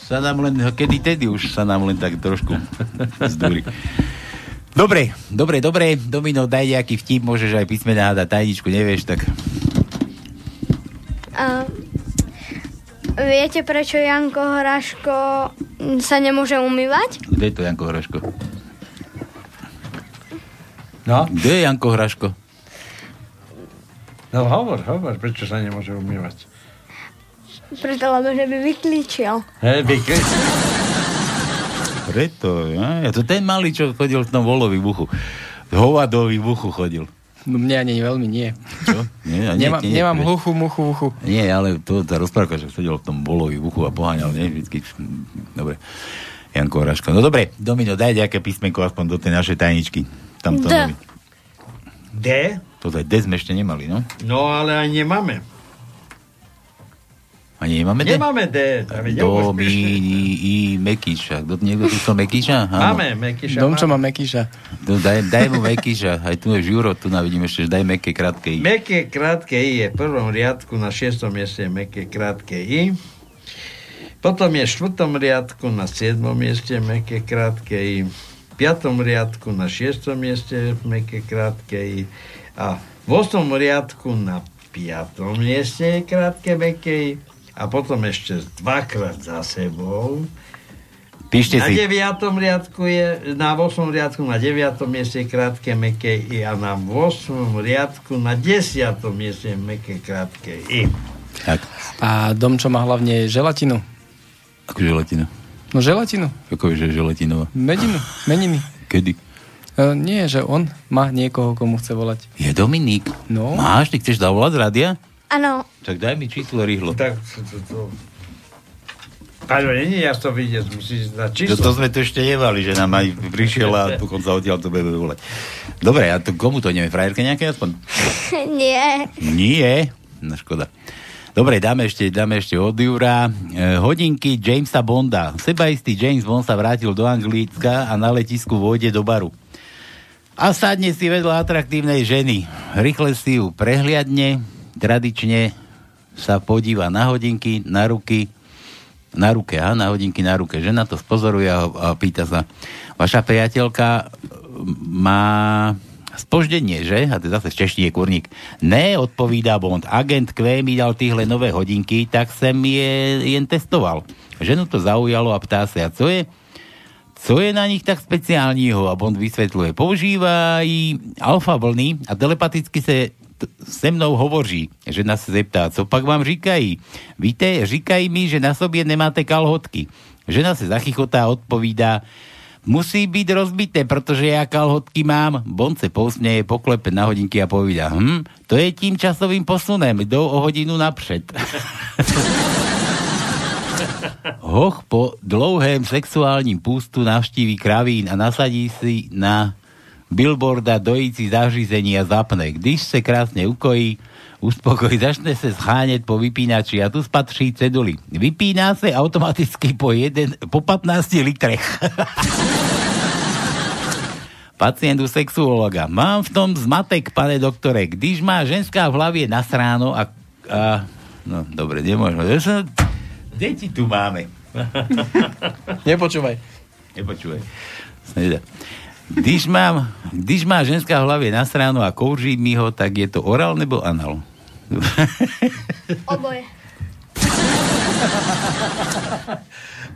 sa nám len, kedy už sa nám len tak trošku zdúri. Dobre, Domino, daj nejaký vtip, môžeš aj písmená hádať, tajničku, nevieš, tak... Viete, prečo Janko Hraško sa nemôže umývať? Kde je to Janko Hraško? No? Kde je Janko Hraško? No hovor, prečo sa nemôže umývať? Preto, že by vyklíčil. Vyklíčil. Preto, ja to ten malý, čo chodil v tom hovadový buchu chodil. No mne ani veľmi nie. Čo? Nemám hluchu. Nie, ale to tá rozprávka, že sedel v tom bolovi v uchu a poháňal, nie? Vždycky. Dobre. Janko Hraško. No dobre, Domino, daj nejaké písmenko aspoň do tej našej tajničky. Tamto D. D? To D sme ešte nemali, no? No, ale ani nemáme. Ani nemáme D? Nemáme D. Domini, Mekíša. Niekto tu som Mekíša? Máme Mekíša. Domčo má Mekíša. Daj mu Mekíša. Aj tu je Žuro, tu navidím ešte. Daj meké krátke I. Meké krátke I je v prvom riadku, na 6. mieste je meké krátke I. Potom je v 4. riadku, na 7. mieste meké krátke I. V 5. riadku, na 6. mieste meké krátke I. A v 8. riadku, na 5. mieste je krátke meké I. A potom ešte dvakrát za sebou. Píšte si. Na 8. riadku, na 9. mieste krátke meké I a na 8. riadku, na 10. mieste meké krátke I. Tak. A Domčo má hlavne želatinu. Akú želatinu? No želatinu. Ako je želatinová? Meniny. Kedy? Nie, že on má niekoho, komu chce volať. Je Dominik. No. Máš? Ty chceš zavolať z rádia? Áno. Tak daj mi číslo rýchlo. Tak to... Paľo, nie ja to vidieť, musíš dať číslo. To sme tu ešte nevali, že nám aj prišiel a dokonca odtiaľ to bude volať. Dobre, a to komu to neviem? Frajerke nejaké aspoň? Nie. No škoda. Dobre, dáme ešte od Jura. Hodinky Jamesa Bonda. Sebaistý James Bond sa vrátil do Anglicka a na letisku vôjde do baru. A sadne si vedľa atraktívnej ženy. Rýchle si ju prehliadne, tradične sa podíva na hodinky, na hodinky, na ruke. Žena to spozoruje a pýta sa, vaša priateľka má spoždenie, že? A to zase v češtine kurník. Ne, odpovídá Bond. Agent Q mi dal týhle nové hodinky, tak som je jen testoval. Ženu to zaujalo a ptá sa, co je na nich tak speciálního? A Bond vysvetľuje, používa alfa vlny a telepaticky sa se mnou hovoří. Žena se zeptá, co pak vám říkají? Víte, říkají mi, že na sobě nemáte kalhotky. Žena se zachychotá a odpovídá, musí být rozbité, protože já kalhotky mám. Bond se pousměje, poklepe na hodinky a povídá, to je tím časovým posunem, jdou o hodinu napřed. Hoch po dlouhém sexuálním půstu navštíví kravín a nasadí si na billboarda dojíci zařízenia zapne. Když se krásne uspokojí, začne se scháňať po vypínači a tu spatří ceduli. Vypíná se automaticky po 15 litrech. Pacientu sexuologa. Mám v tom zmatek, pane doktore. Když má ženská v hlavie nasráno a no, dobre, nemôžeme. Deti tu máme. Nepočúvaj. Když má ženská v hlavie nasráno a kouří mi ho, tak je to orál nebo anal? Oboje.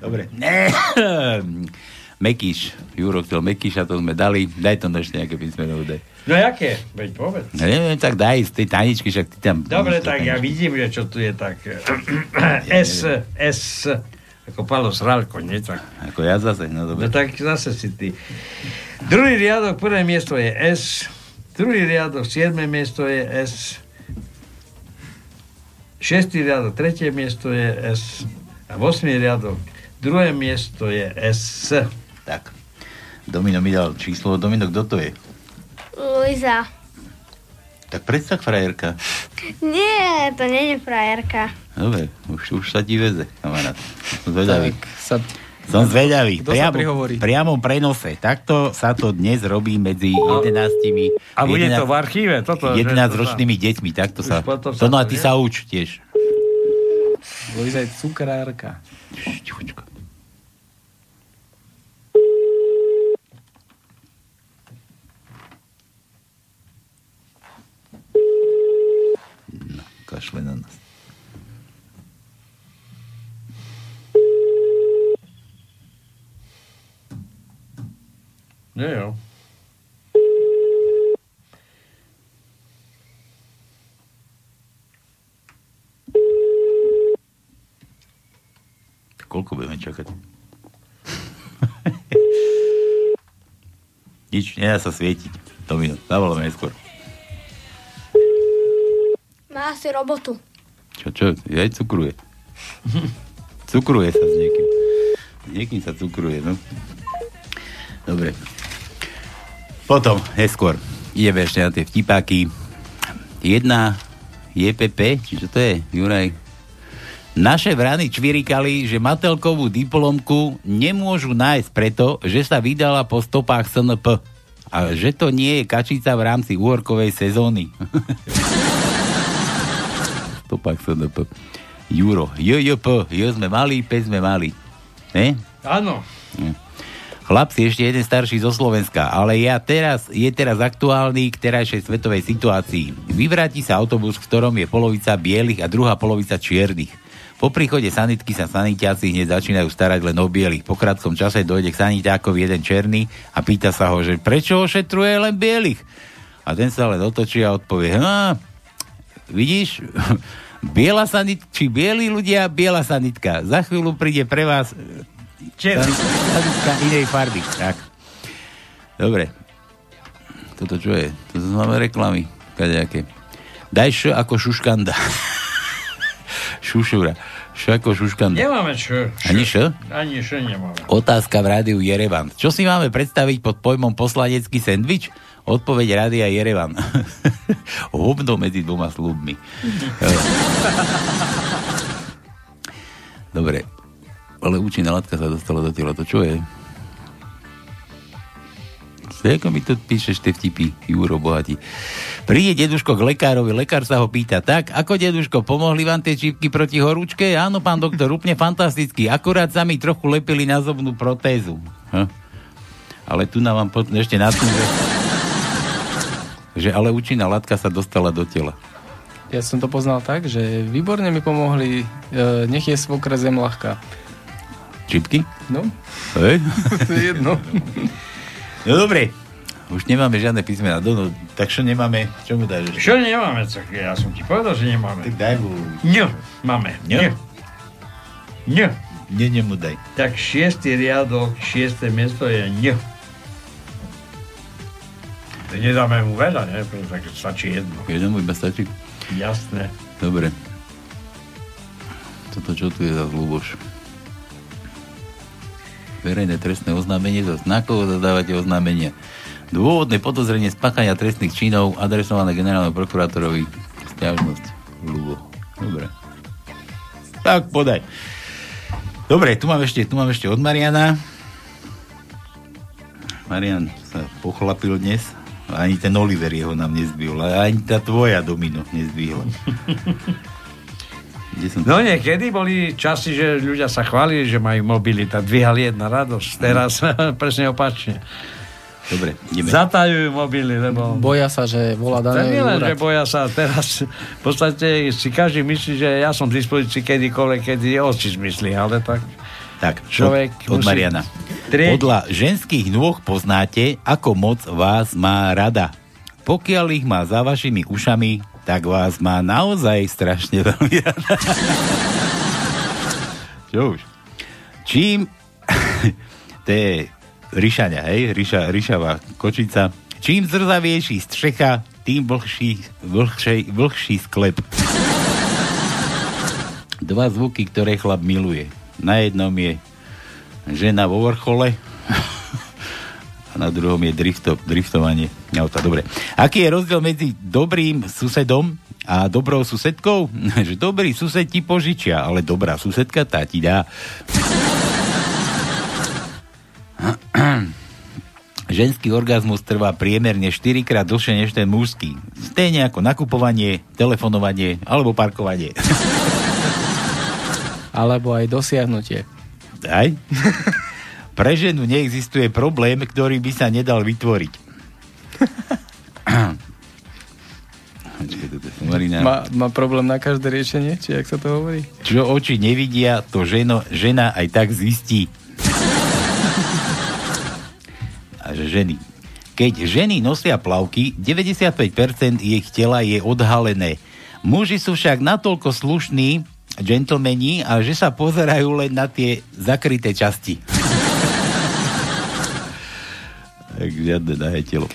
Dobre. Mekíš. Juro chcel Mekíša, to sme dali. Daj to ešte nejaké písmeno. No jaké? Veď povedz. No neviem, tak daj z tej tajničky, však ty tam... Dobre, tak ja vidím, že čo tu je tak... S... Ako Paľko Sralko, nie? Tak. Ako ja zase, no dobre. No tak zase si ty. Druhý riadok, prvé miesto je S. Druhý riadok, siedme miesto je S. Šestý riadok, tretie miesto je S. A osmý riadok, druhé miesto je S. Tak. Domino mi dal číslo. Domino, kto to je? Luisa. Tak predstav frajerka. Nie, to nie je frajerka. Dobre, už sa ti veze, kamarát. Som zvedavý. Kto sa prihovorí? Priamo prenose. Takto sa to dnes robí medzi 11... A bude to v archíve? 11-ročnými deťmi. Takto sa... To no a ty sa uč tiež. Luisa je cukrárka. Tichučko. No, kašle na nás. Yeah. Koľko budeme čakať? Nič, nedá sa svietiť. Domino, zavoláme neskôr. Má asi robotu. Čo? Aj cukruje. Cukruje sa s niekým. S niekým sa cukruje, no. Dobre. Potom, neskôr, ideme ešte na tie vtipáky. Jedna JPP, čiže to je, Juraj. Naše vrany čvirikali, že Matelkovú diplomku nemôžu nájsť preto, že sa vydala po stopách SNP. A že to nie je kačica v rámci uhorkovej sezóny. Stopách SNP. Juro. JJP. Jo sme mali, P sme mali. Ne? Áno. Chlapci, ešte jeden starší zo Slovenska, ale je teraz aktuálny k terajšej svetovej situácii. Vyvráti sa autobus, v ktorom je polovica bielých a druhá polovica čiernych. Po príchode sanitky sa sanitáci hneď začínajú starať len o bielých. Po krátkom čase dojde k sanitákovi jeden černý a pýta sa ho, že prečo ošetruje len bielých? A ten sa len otočí a odpovie, vidíš... Biela sanitka, či bielí ľudia, biela sanitka. Za chvíľu príde pre vás... Sanitka inej farby. Tak. Dobre. Toto čo je? To sú máme reklamy. Kadejaké. Daj ako šuškanda. Šušura. Ako šuškanda. Nemáme čo. Ani šo? Ani šo nemáme. Otázka v rádiu Jerevan. Čo si máme predstaviť pod pojmom poslanecký sendvič? Odpoveď rádia Jerevan. Hubno medzi dvoma slubmi. Dobre. Ale účinná látka sa dostala do tela. To čo je? Ako mi to píšeš, tie vtipy, Juro bohatí. Príde deduško k lekárovi, lekár sa ho pýta, tak, ako deduško, pomohli vám tie čipky proti horúčke? Áno, pán doktor, úplne fantasticky. Akurát sa mi trochu lepili na zobnú protézu. Ha? Ale tu nám ešte na tým, že ale účinná látka sa dostala do tela. Ja som to poznal tak, že výborne mi pomohli, nech je svokra zem ľahká. Čipky? No. Hej? To je jedno. No dobre. Už nemáme žiadne písmena. No, tak čo nemáme? Čo mu dáš? Čo nemáme? Ja som ti povedal, že nemáme. Tak daj mu. Nie. Máme. Nie. Nie. Nie mu daj. Tak 6. riadok, 6. miesto je nie. Nedáme mu veľa, ne? Tak stačí jedno. Jedno iba stačí? Jasné. Dobre. Toto čo tu je za Ľuboš? Verejné trestné oznámenie zo znakov zadávate oznámenia. Dôvodné podozrenie spáchania trestných činov adresované generálnemu prokurátorovi. Sťažnosť. Ľubo. Dobre. Tak podaj. Dobre, tu mám ešte od Mariana. Marian sa pochlapil dnes. Ani ten Oliver jeho nám nezdvihol. Ani tá tvoja domino nezdvihla. No niekedy boli časy, že ľudia sa chválili, že majú mobily. Tá dvihali jedna radosť. Teraz presne opačne. Dobre, ideme. Zatajujú mobily, lebo... Boja sa, že volá dané úrad. Boja sa teraz. V podstate si každý myslí, že ja som v dispozícii kedykoľvek, kedy oči zmyslí, ale tak... Tak, od Mariana. Podľa ženských nôh poznáte, ako moc vás má rada. Pokiaľ ich má za vašimi ušami, tak vás má naozaj strašne veľmi rada. Čo už? Čím... to je Ríšania, hej? Ríšava kočica. Čím zrzaviejší strecha, tým vlhší sklep. Dva zvuky, ktoré chlap miluje. Na jednom je žena vo vrchole a na druhom je driftovanie auta. Dobre. Aký je rozdiel medzi dobrým susedom a dobrou susedkou? Že dobrý sused ti požičia, ale dobrá susedka tá ti dá. Ženský orgazmus trvá priemerne 4-krát dlhšie než ten mužský. Stejne ako nakupovanie, telefonovanie alebo parkovanie. Alebo aj dosiahnutie. Aj? Pre ženu neexistuje problém, ktorý by sa nedal vytvoriť. Má problém na každé riešenie? Či jak sa to hovorí? Čo oči nevidia, to žena aj tak zistí. A že ženy. Keď ženy nosia plavky, 95% ich tela je odhalené. Muži sú však natoľko slušní, gentlemani, a že sa pozerajú len na tie zakryté časti. Tak žiadne na telo.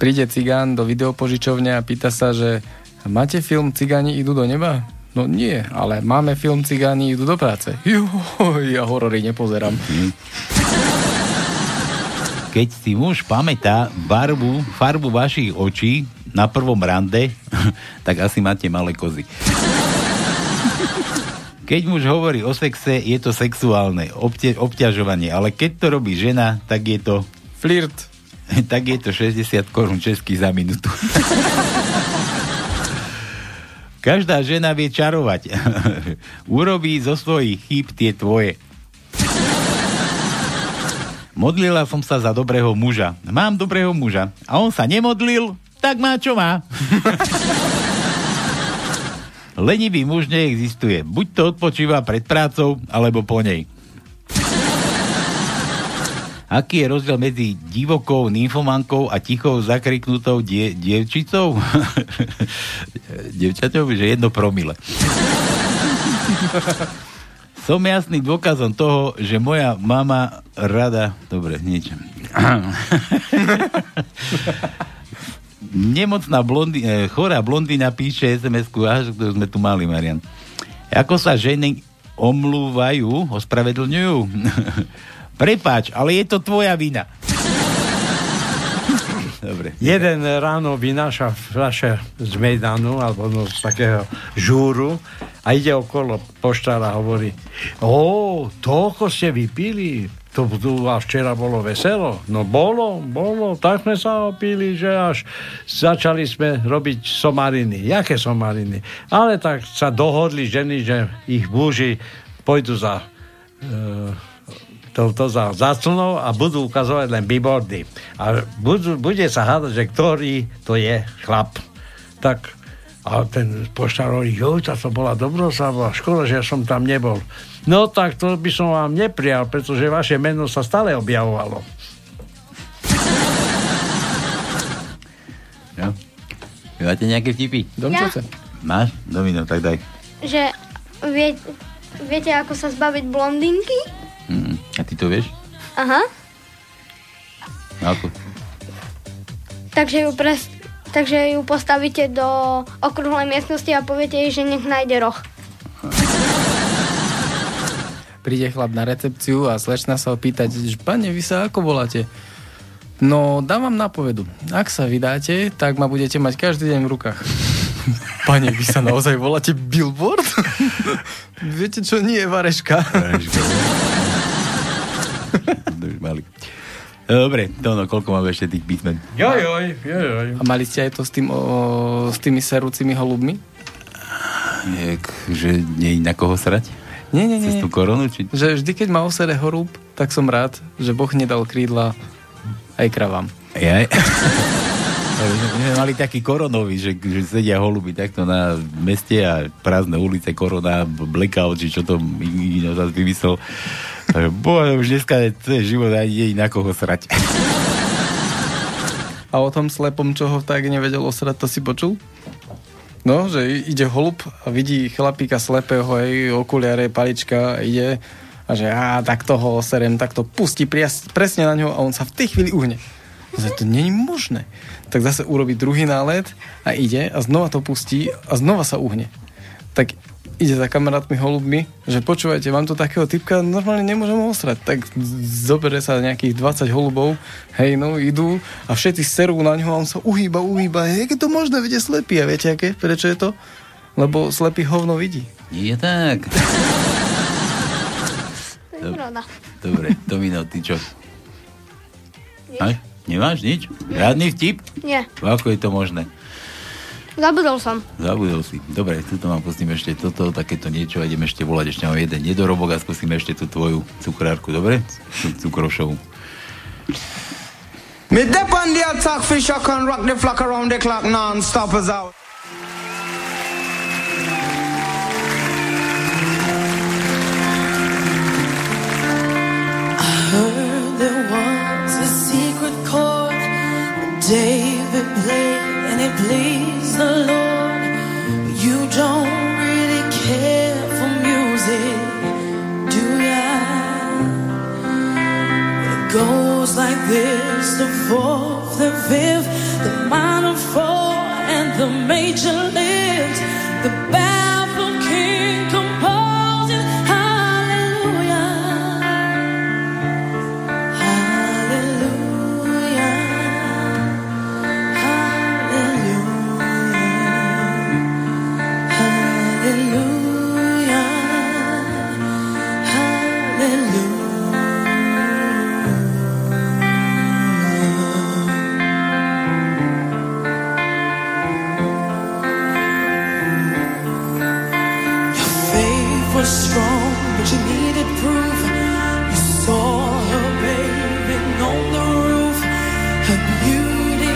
Príde cigán do videopožičovne a pýta sa, že máte film Cigáni idú do neba? No nie, ale máme film Cigáni idú do práce. Ja horory nepozerám. Keď si muž pamätá farbu vašich očí na prvom rande, tak asi máte malé kozy. Keď muž hovorí o sexe, je to sexuálne obťažovanie, ale keď to robí žena, tak je to flirt. Tak je to 60 korún českých za minútu. Každá žena vie čarovať. Urobí zo svojich chýb tie tvoje. Modlila som sa za dobrého muža. Mám dobrého muža. A on sa nemodlil, tak má čo má. Lenivý muž neexistuje. Buď to odpočíva pred prácou, alebo po nej. Aký je rozdiel medzi divokou nymfomankou a tichou zakriknutou dievčicou? Dievčaťou, že 1 promile. Som jasný dôkazom toho, že moja mama rada... Dobre, nič. Nemocná chorá blondína píše SMS-ku, až ktorú sme tu mali, Marian. Ako sa ženy omlúvajú, ospravedlňujú? Prepáč, ale je to tvoja vina. Dobre. Jeden ráno vynáša fľaše z Mejdanu, alebo z takého žúru, a ide okolo poštára a hovorí: toľko ste vypili, to a včera bolo veselo. No bolo, tak sme sa opili, že až začali sme robiť somariny. Jaké somariny? Ale tak sa dohodli ženy, že ich muži pôjdu za... to za záclnou a budú ukazovať len billboardy. A bude sa hádať, že ktorý to je chlap. Tak, a ten poštár hovorí: to bola Dobroslava, škoda, že ja som tam nebol. No tak to by som vám neprijal, pretože vaše meno sa stále objavovalo. Ja. Máte nejaké vtipy? Ja. Máš? Domino, tak daj. Že viete, ako sa zbaviť blondinky? A ty to vieš? Aha. Ako? Takže ju postavíte do okrúhlej miestnosti a poviete jej, že nech nájde roh. Príde chlap na recepciu a slečna sa opýta: pane, vy sa ako voláte? No, dám vám nápovedu. Ak sa vydáte, tak ma budete mať každý deň v rukách. Pane, vy sa naozaj voláte Billboard? Viete čo, nie je Vareška. Dobre, Tónko, koľko máme ešte tých Beatmen? Joj. A mali ste aj to s tými serúcimi holubmi? Že nie na koho srať? Nie. Cez tú koronu? Či... Že vždy, keď ma osere horúb, tak som rád, že Boh nedal krídla aj kravám. Jaj. Mali taký koronový, že sedia holuby takto na meste a prázdne ulice, korona, blackout, či čo to iný nás vymyslel. Bože, už dneska je život a nie na koho srať. A o tom slepom, čo ho tak nevedel osrať, to si počul? No, že ide holub a vidí chlapíka slepého, hej, okuliare, palička, ide a že tak toho oserem, tak to pustí presne na ňo a on sa v tej chvíli uhne. To nie je možné. Tak zase urobí druhý nálet a ide a znova to pustí a znova sa uhne. Tak ide za kamarátmi holubmi, že počúvajte, mám to takého typka, normálne nemôžem ho osrať. Tak zobere sa nejakých 20 holubov, hej, no, idú a všetci serú na ňo a on sa uhýba. Jak je to možné, viete, slepý. A viete, aké? Prečo je to? Lebo slepý hovno vidí. Je tak. Dobre, Domino, ty čo? Nemáš nič? Rádny vtip? Nie. Ako je to možné? Zabudol si. Dobre, tuto mám, pustím ešte toto, takéto niečo, ideme ešte volať, ešte mám jeden nedorobok a skúsime ešte tú tvoju cukrárku, dobre? Cukrošovú. Me dip on the attack fish, I can rock the flock around the clock, non-stop us out. I heard there was a secret chord that David played and it pleased the Lord. You don't really care for music, do ya? It goes like this, the fourth, the fifth, the minor four, and the major lift. The baffled king composing hallelujah, strong, but you needed proof. You saw her bathing on the roof, her beauty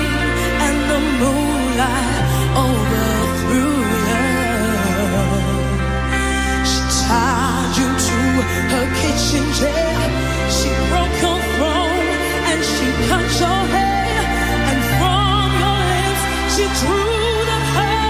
and the moonlight overthrew her. She tied you to her kitchen chair, she broke her throne and she cut your hair, and from your lips she drew the hair.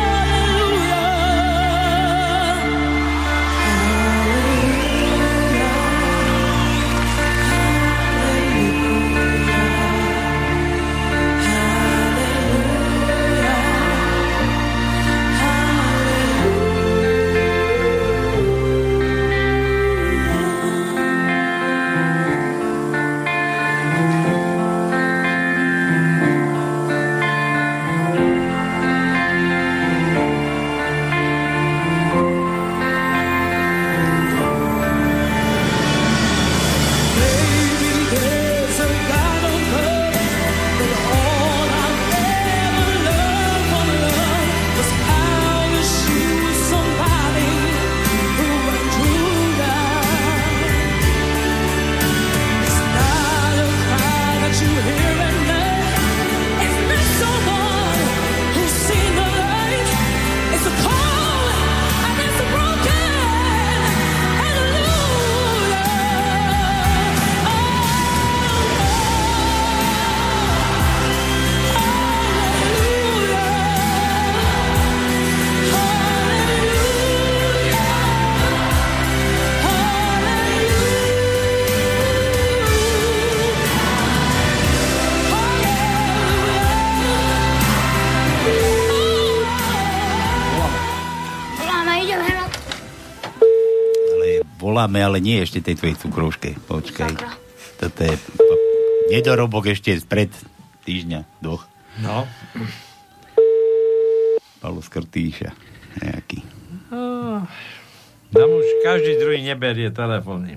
Voláme, ale nie ešte tej tvojej cukrovške. Počkaj. Toto je... Nedorobok ešte pred týždňa, dvoch. No. Paľo Skrtíša. Nejaký. No. Tam už každý druhý neberie telefóny.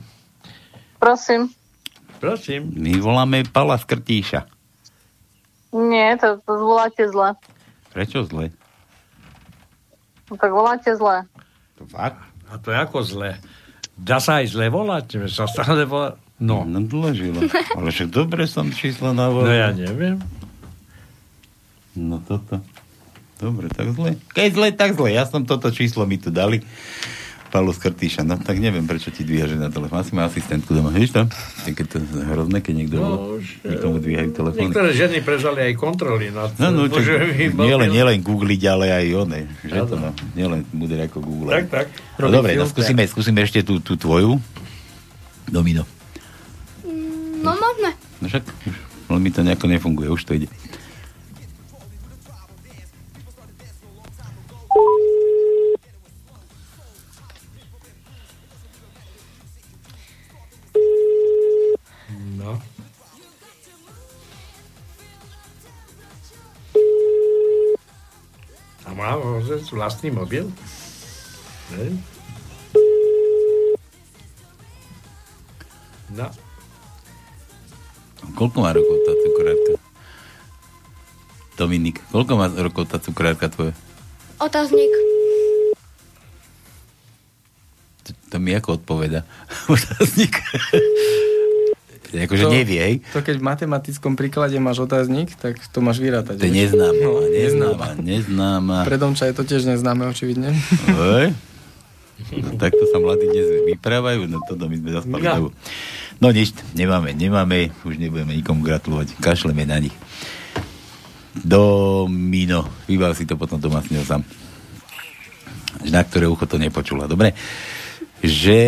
Prosím. Prosím. My voláme Paľa Skrtíša. Nie, to voláte zle. Prečo zle? No tak voláte zle. To fakt? A to je ako zle. Dá sa aj zle volať? Sa stále volá... No. No dlžilo. Ale však dobre som číslo navolil. No ja neviem. No toto. Dobre, tak zle. Keď zle, tak zle. Ja som toto číslo mi tu dali. Paľu Skrtíša. No tak neviem, prečo ti dvíhaš na telefón. Asi má asistentku doma. Víš tam? Keď to je hrozné, keď niekto nikomu dvíhajú telefóny. Niektoré ženy prežali aj kontroly. Na no, nielen googliť, ale aj one. Že to no. Nielen bude ako googlať. Tak. No dobre, no skúsime ešte tú tvoju. Domino. No možno. No však, ale mi to nejako nefunguje, už to ide. No. A má vlastný mobil? Ne? No. Koľko má rokov tá cukrárka? Dominik, koľko má rokov tá cukrárka tvoja? Otáznik. To mi ako odpoveda? Otáznik. Akože nevie, hej? To keď v matematickom príklade máš otáznik, tak to máš vyrátať. To je neznáma. Pre Domča je to tiež neznáme, očividne. Hej? No, takto sa mladí dnes vyprávajú, no toto my sme zaspali dobu. No nič, nemáme, už nebudeme nikomu gratulovať, kašleme na nich. Domino, vybal si to potom doma s ňou sám. Na ktoré ucho to nepočula, dobre? Že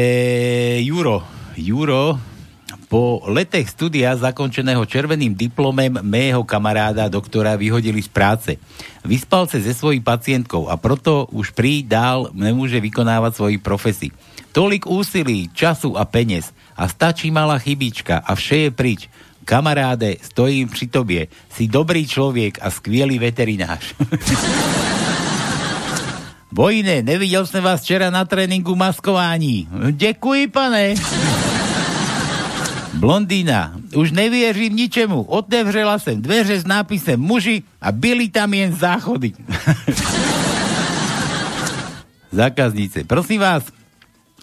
Juro po letech studia zakončeného červeným diplomem mého kamaráda doktora vyhodili z práce. Vyspal sa se svojou pacientkou a proto už pridal nemôže vykonávať svoji profesii. Tolik úsilí, času a peniaz a stačí malá chybička a vše je prič. Kamaráde, stojím pri tobie. Si dobrý človek a skvelý veterinár. Bojne, nevidel som vás včera na tréningu maskovaní. Ďakujem, pane. Blondína, už neviežím ničemu. Otevřela sem dveře s nápisem muži a byli tam jen záchody. Zákaznice, prosím vás,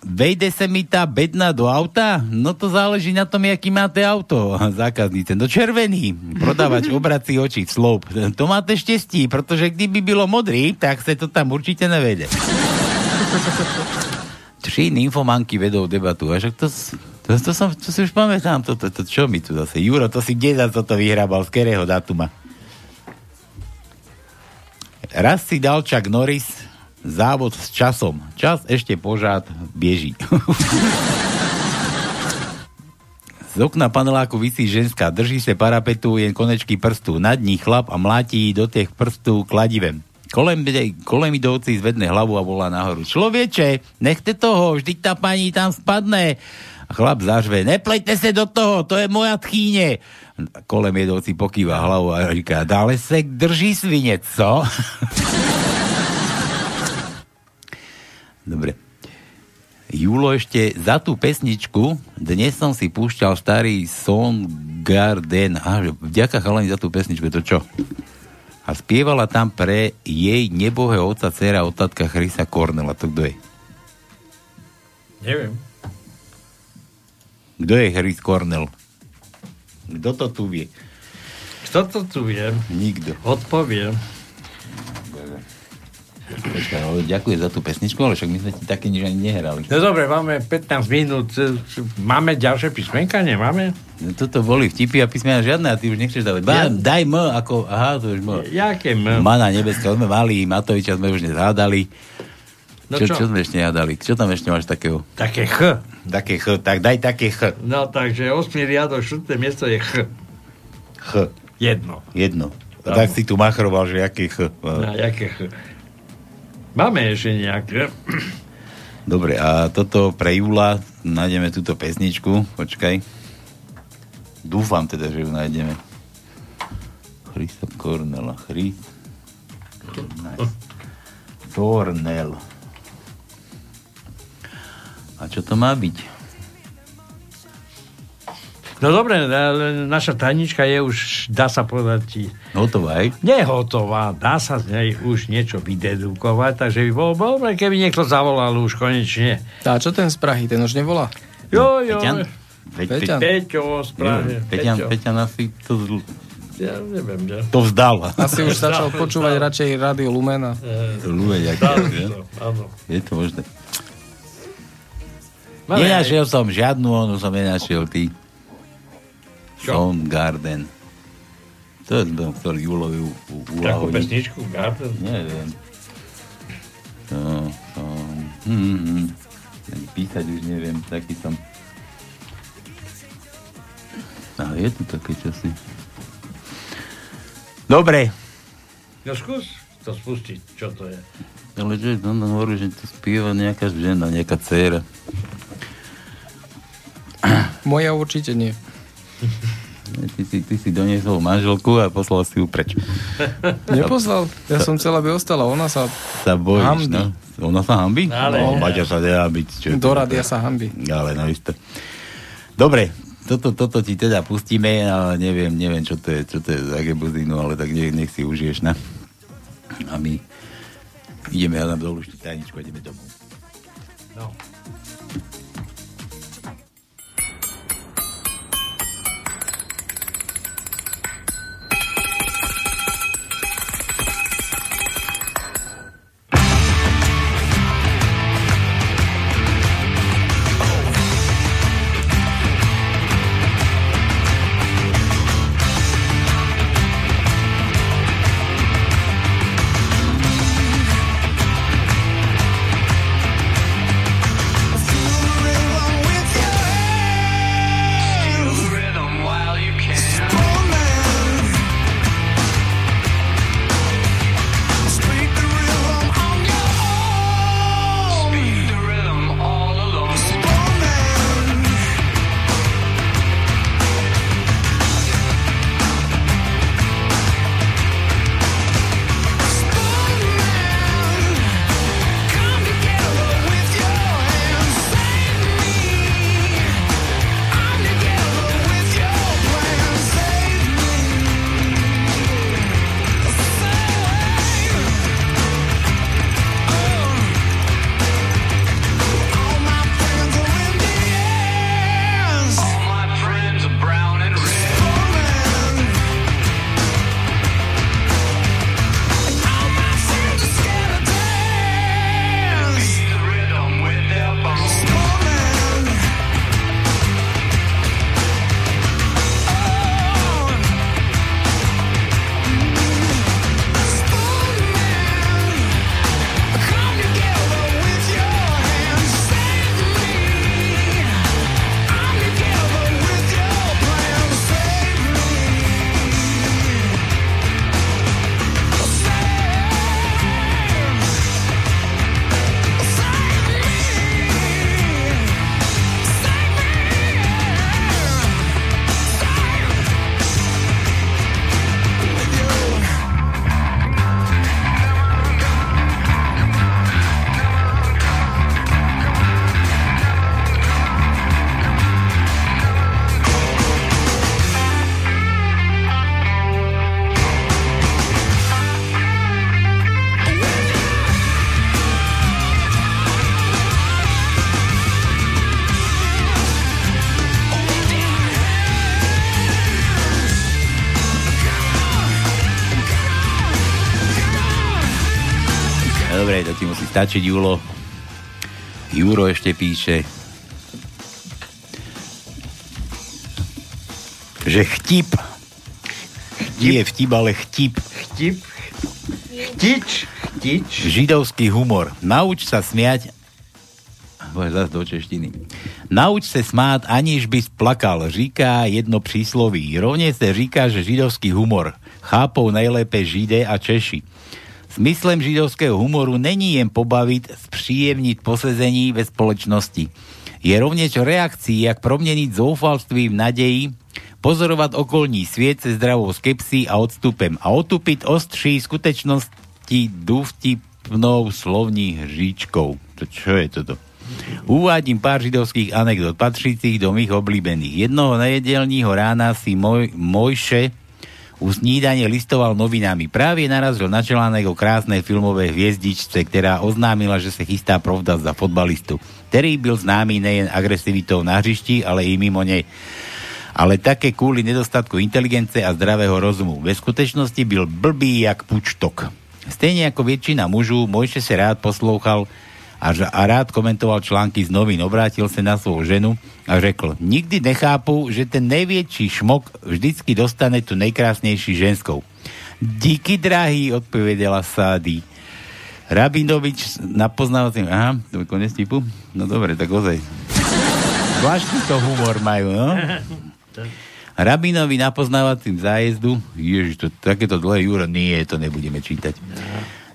vejde se mi tá bedna do auta? No to záleží na tom, jaký máte auto. Zákaznice, no červený. Prodávač obrací oči, sloup. To máte štěstí, protože kdyby bylo modrý, tak se to tam určite nevejde. 3 infomanky vedou debatu. A však to si už pamätám. To čo mi tu zase? Juro, to si kde za toto vyhrabal? Z ktorého datuma? Raz si dal Chuck Norris závod s časom. Čas ešte požád beží. Z okna paneláku visí ženská. Drží sa parapetu jen konečky prstu. Nad ní chlap a mláti do tých prstú kladivem. Kolemidovci zvedne hlavu a volá nahoru. Človeče, nechte toho, vždyť tá pani tam spadne. A chlap zažve, neplejte sa do toho, to je moja tchýne. Kolemidovci pokýva hlavu a říká, dále se drží svinec, co? Dobre. Júlo, ešte za tú pesničku dnes som si púšťal starý Soundgarden. Vďaka chalani za tú pesničku, je to čo? A spievala tam pre jej nebohého otca, dcera, otátka Chrisa Cornella. To kto je? Neviem. Kto je Chris Cornell? Kto to tu vie? Kto to tu vie? Nikto. Odpoviem. Ďakujem za tú pesničku, ale však my sme ti také nič ani nehrali. No dobre, máme 15 minút. Máme ďalšie písmenka, nemáme? No toto boli vtipy a písmena žiadne a ty už nechceš dávať. Daj M ako... Aha, to už M. Jaké M? Mana nebeská. Sme mali Matoviča, sme už nezhádali. No čo sme ešte nehádali? Čo tam ešte máš takého? Také H. Také H, tak daj také H. No takže 8. riadok, 6. miesto je H. H. Jedno. Tak si tu machroval, že jaké H. No, jaké H. Máme ešte nejaké. Dobre, a toto pre Júla nájdeme túto pesničku. Počkaj. Dúfam teda, že ju nájdeme. Chrisa Cornella. Chris Cornell. A čo to má byť? No dobre, naša tajnička je už, dá sa povedať... Hotová, aj? Nehotová, dá sa z nej už niečo vydedukovať, takže by bolo dobre, keby niekto zavolal už konečne. A čo ten z Prahy, ten už nevolá? Jo. Peťo z Prahy. Peťan asi to... Ja neviem, že... To vzdal. Asi už začal počúvať radšej rádio Lumena. Je to možné. Nenašiel som žiadnu, onu som nenašiel, ty. Soundgarden. To je ten, ktorý Julovi uľahodí. Takú pesničku Garden? Neviem. Písať už neviem, taký som. Ale je tu také časy. Dobre. No skús to spustiť, čo to je. Ale čo je, on hovorí, že to spieva nejaká žena, nejaká dcera. Moja určite nie. Ty si doniesol manželku a poslal si ju preč. Neposlal. Ja som chcel, aby ostala. Ona sa bojíš, hambí. No? Ona sa hambí? Ale... No, Baťa sa dá byť. Do radia sa hambí. Ale no isto. Dobre, toto ti teda pustíme, ale neviem, čo to je za gebuzinu, ale tak nech si užiješ, na. A my ideme, ja nám dolu ešte tajničku a ideme domov. No. Stačiť, Julo. Juro ešte píše, že chtíp. Je vtip, ale chtíp. Chtič. Židovský humor. Nauč sa smiať. Zas do češtiny. Nauč sa smáť, aniž by splakal. Říká jedno prísloví. Rovne sa říká, že židovský humor chápou najlépe Židé a Češi. Smyslem židovského humoru není jen pobavit, zpříjemnit posezení ve společnosti. Je rovněž reakcí, jak proměnit zoufalství v naději, pozorovať okolní sviet se zdravou skepsí a odstupem a otupit ostří skutečnosti dúvtipnou slovní hříčkou. Čo je toto? Uvádim pár židovských anekdot patrícich do mých oblíbených. Jednoho nejedelního rána si Mojše u snídanie listoval novinami. Práve narazil na článek o krásnej filmovej hviezdičce, ktorá oznámila, že sa chystá provdať za futbalistu, ktorý byl známy nejen agresivitou na hrišti, ale i mimo nej. Ale také kvôli nedostatku inteligencie a zdravého rozumu. Ve skutečnosti byl blbý jak pučtok. Stejne ako väčšina mužov, Mojše sa rád poslouchal a rád komentoval články z novín. Obrátil sa na svoju ženu a řekl: nikdy nechápu, že ten najväčší šmok vždycky dostane tú najkrásnejší ženskou. Díky, drahý, odpovedala Sády. Rabinovič na poznávacím... Aha, to je konec tipu? No dobre, tak ozaj. Zvláštny to humor majú, no? Rabinovi na poznávacím zájezdu... Ježiš, to takéto dlhé Juro. Nie, to nebudeme čítať.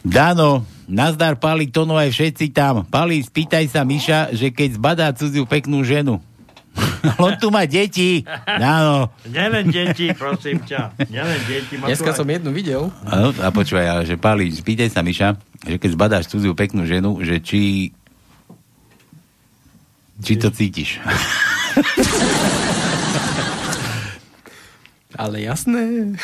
Dano... Nazdar, Pali, Tono, aj všetci tam. Pali, spýtaj sa Miša, že keď zbadá cudziu peknú ženu. On tu má deti. Áno. Nelen deti, prosím ťa. Nelen deti. Dneska som jednu videl. Ano, a počúvaj, ale že Pali, spýtaj sa Miša, že keď zbadáš cudziu peknú ženu, že či to cítiš. Ale jasné.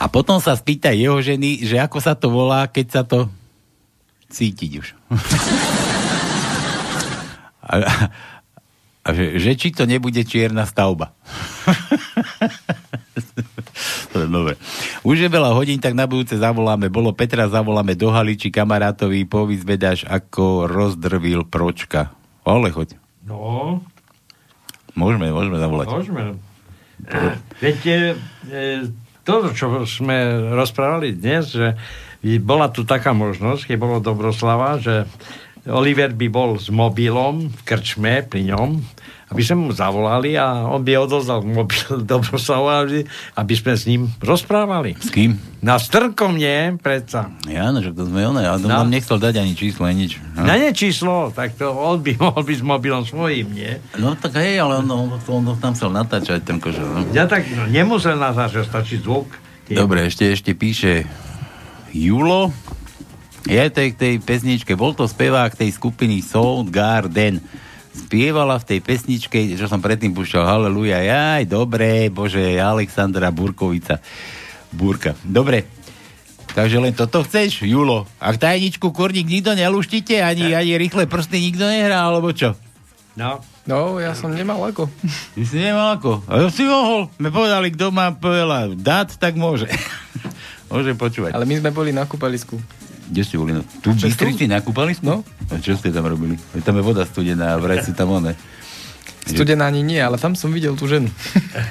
A potom sa spýtaj jeho ženy, že ako sa to volá, keď sa to... cítiť už. A že či to nebude čierna stavba. Dobre. Už je veľa hodín, tak na budúce zavoláme. Bolo Petra, zavoláme do Haliči kamarátovi, povyzvedáš, ako rozdrvil Pročka. Ale choď. No. Môžeme zavolať. Môžeme. Viete, to, čo sme rozprávali dnes, že bola tu taká možnosť, keď bolo Dobroslava, že Oliver by bol s mobilom v krčme pri ňom, aby sme mu zavolali a on by odozdal mobil Dobroslava, aby sme s ním rozprávali. S kým? Na Strnkom nie, predsa. Ja, no, že to sme oné, ale on nechcel dať ani číslo, ani nič. No. Na nie číslo, tak to on by mohol byť s mobilom svojím, nie? No tak hej, ale on tam chcel natáčať, ten kožel. No. Ja tak nemusel natáčať, stačí zvuk. Dobre, ešte píše... Julo, ja tej pesničke, bol to spevák tej skupiny Soundgarden. Spievala v tej pesničke, čo som predtým púšťal, Haleluja, jaj, dobre, bože, Alexandra Burkovica. Burka, dobre. Takže len toto chceš, Julo? A tajničku, kurník, nikto neluštite? Ani rýchle prsty nikto nehrá, alebo čo? No, ja som nemal ako. Ty si nemal ako? A si mohol. My povedali, kto má povedal dát, tak môže. Môže počúvať. Ale my sme boli na kúpalisku. Kde ste boli? Tu v Bystrici na kúpalisku? No. A čo ste tam robili? Tam je voda studená a vraj si tam oné. Studená ani nie, ale tam som videl tú ženu.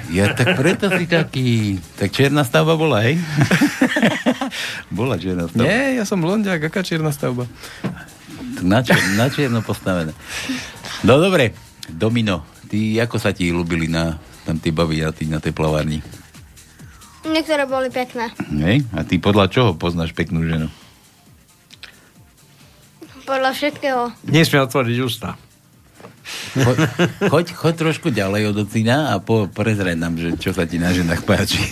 Ja tak preto si taký... Tak čierna stavba bola, hej? Bola čierna stavba. Nie, ja som blondiak, aká čierna stavba? Na čierno postavené. No dobre, Domino, ty ako sa ti ľúbili tam tie baví na tej plavárni? Niektoré boli pekné. Hej, a ty podľa čoho poznáš peknú ženu? Podľa všetkého. Nesmie otvoriť ústa. Choď trošku ďalej od ocina a prezraj nám, že čo sa ti na ženách páči.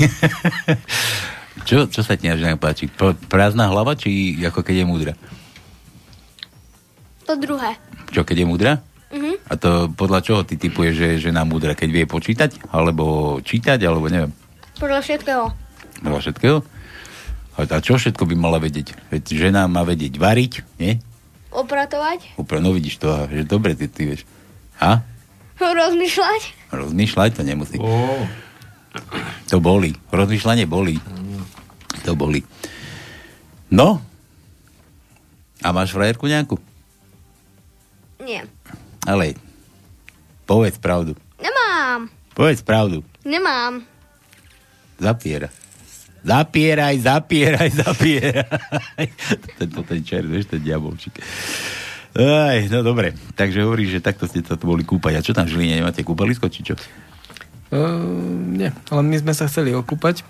čo sa ti na ženách páči? Prázdna hlava, či ako keď je múdra? To druhé. Čo, keď je múdra? Uh-huh. A to podľa čoho ty typuješ, že je žena múdra? Keď vie počítať? Alebo čítať? Alebo neviem. Podľa všetkého? A čo všetko by mala vedieť? Veď žena má vedieť variť, nie? Upratovať. No vidíš to, že dobre ty vieš. A? Rozmýšľať to nemusí. Oh. To boli. Rozmýšľanie boli. To boli. No? A máš frajerku nejakú? Nie. Ale povedz pravdu. Nemám. Povedz pravdu. Nemám. Zapieraj. Ten čer, vieš, ten diabolčík. Aj, no dobre, takže hovoríš, že takto ste sa tu boli kúpať. A čo tam v Žiline, nemáte kúpalisko, či čo? Nie, ale my sme sa chceli okúpať,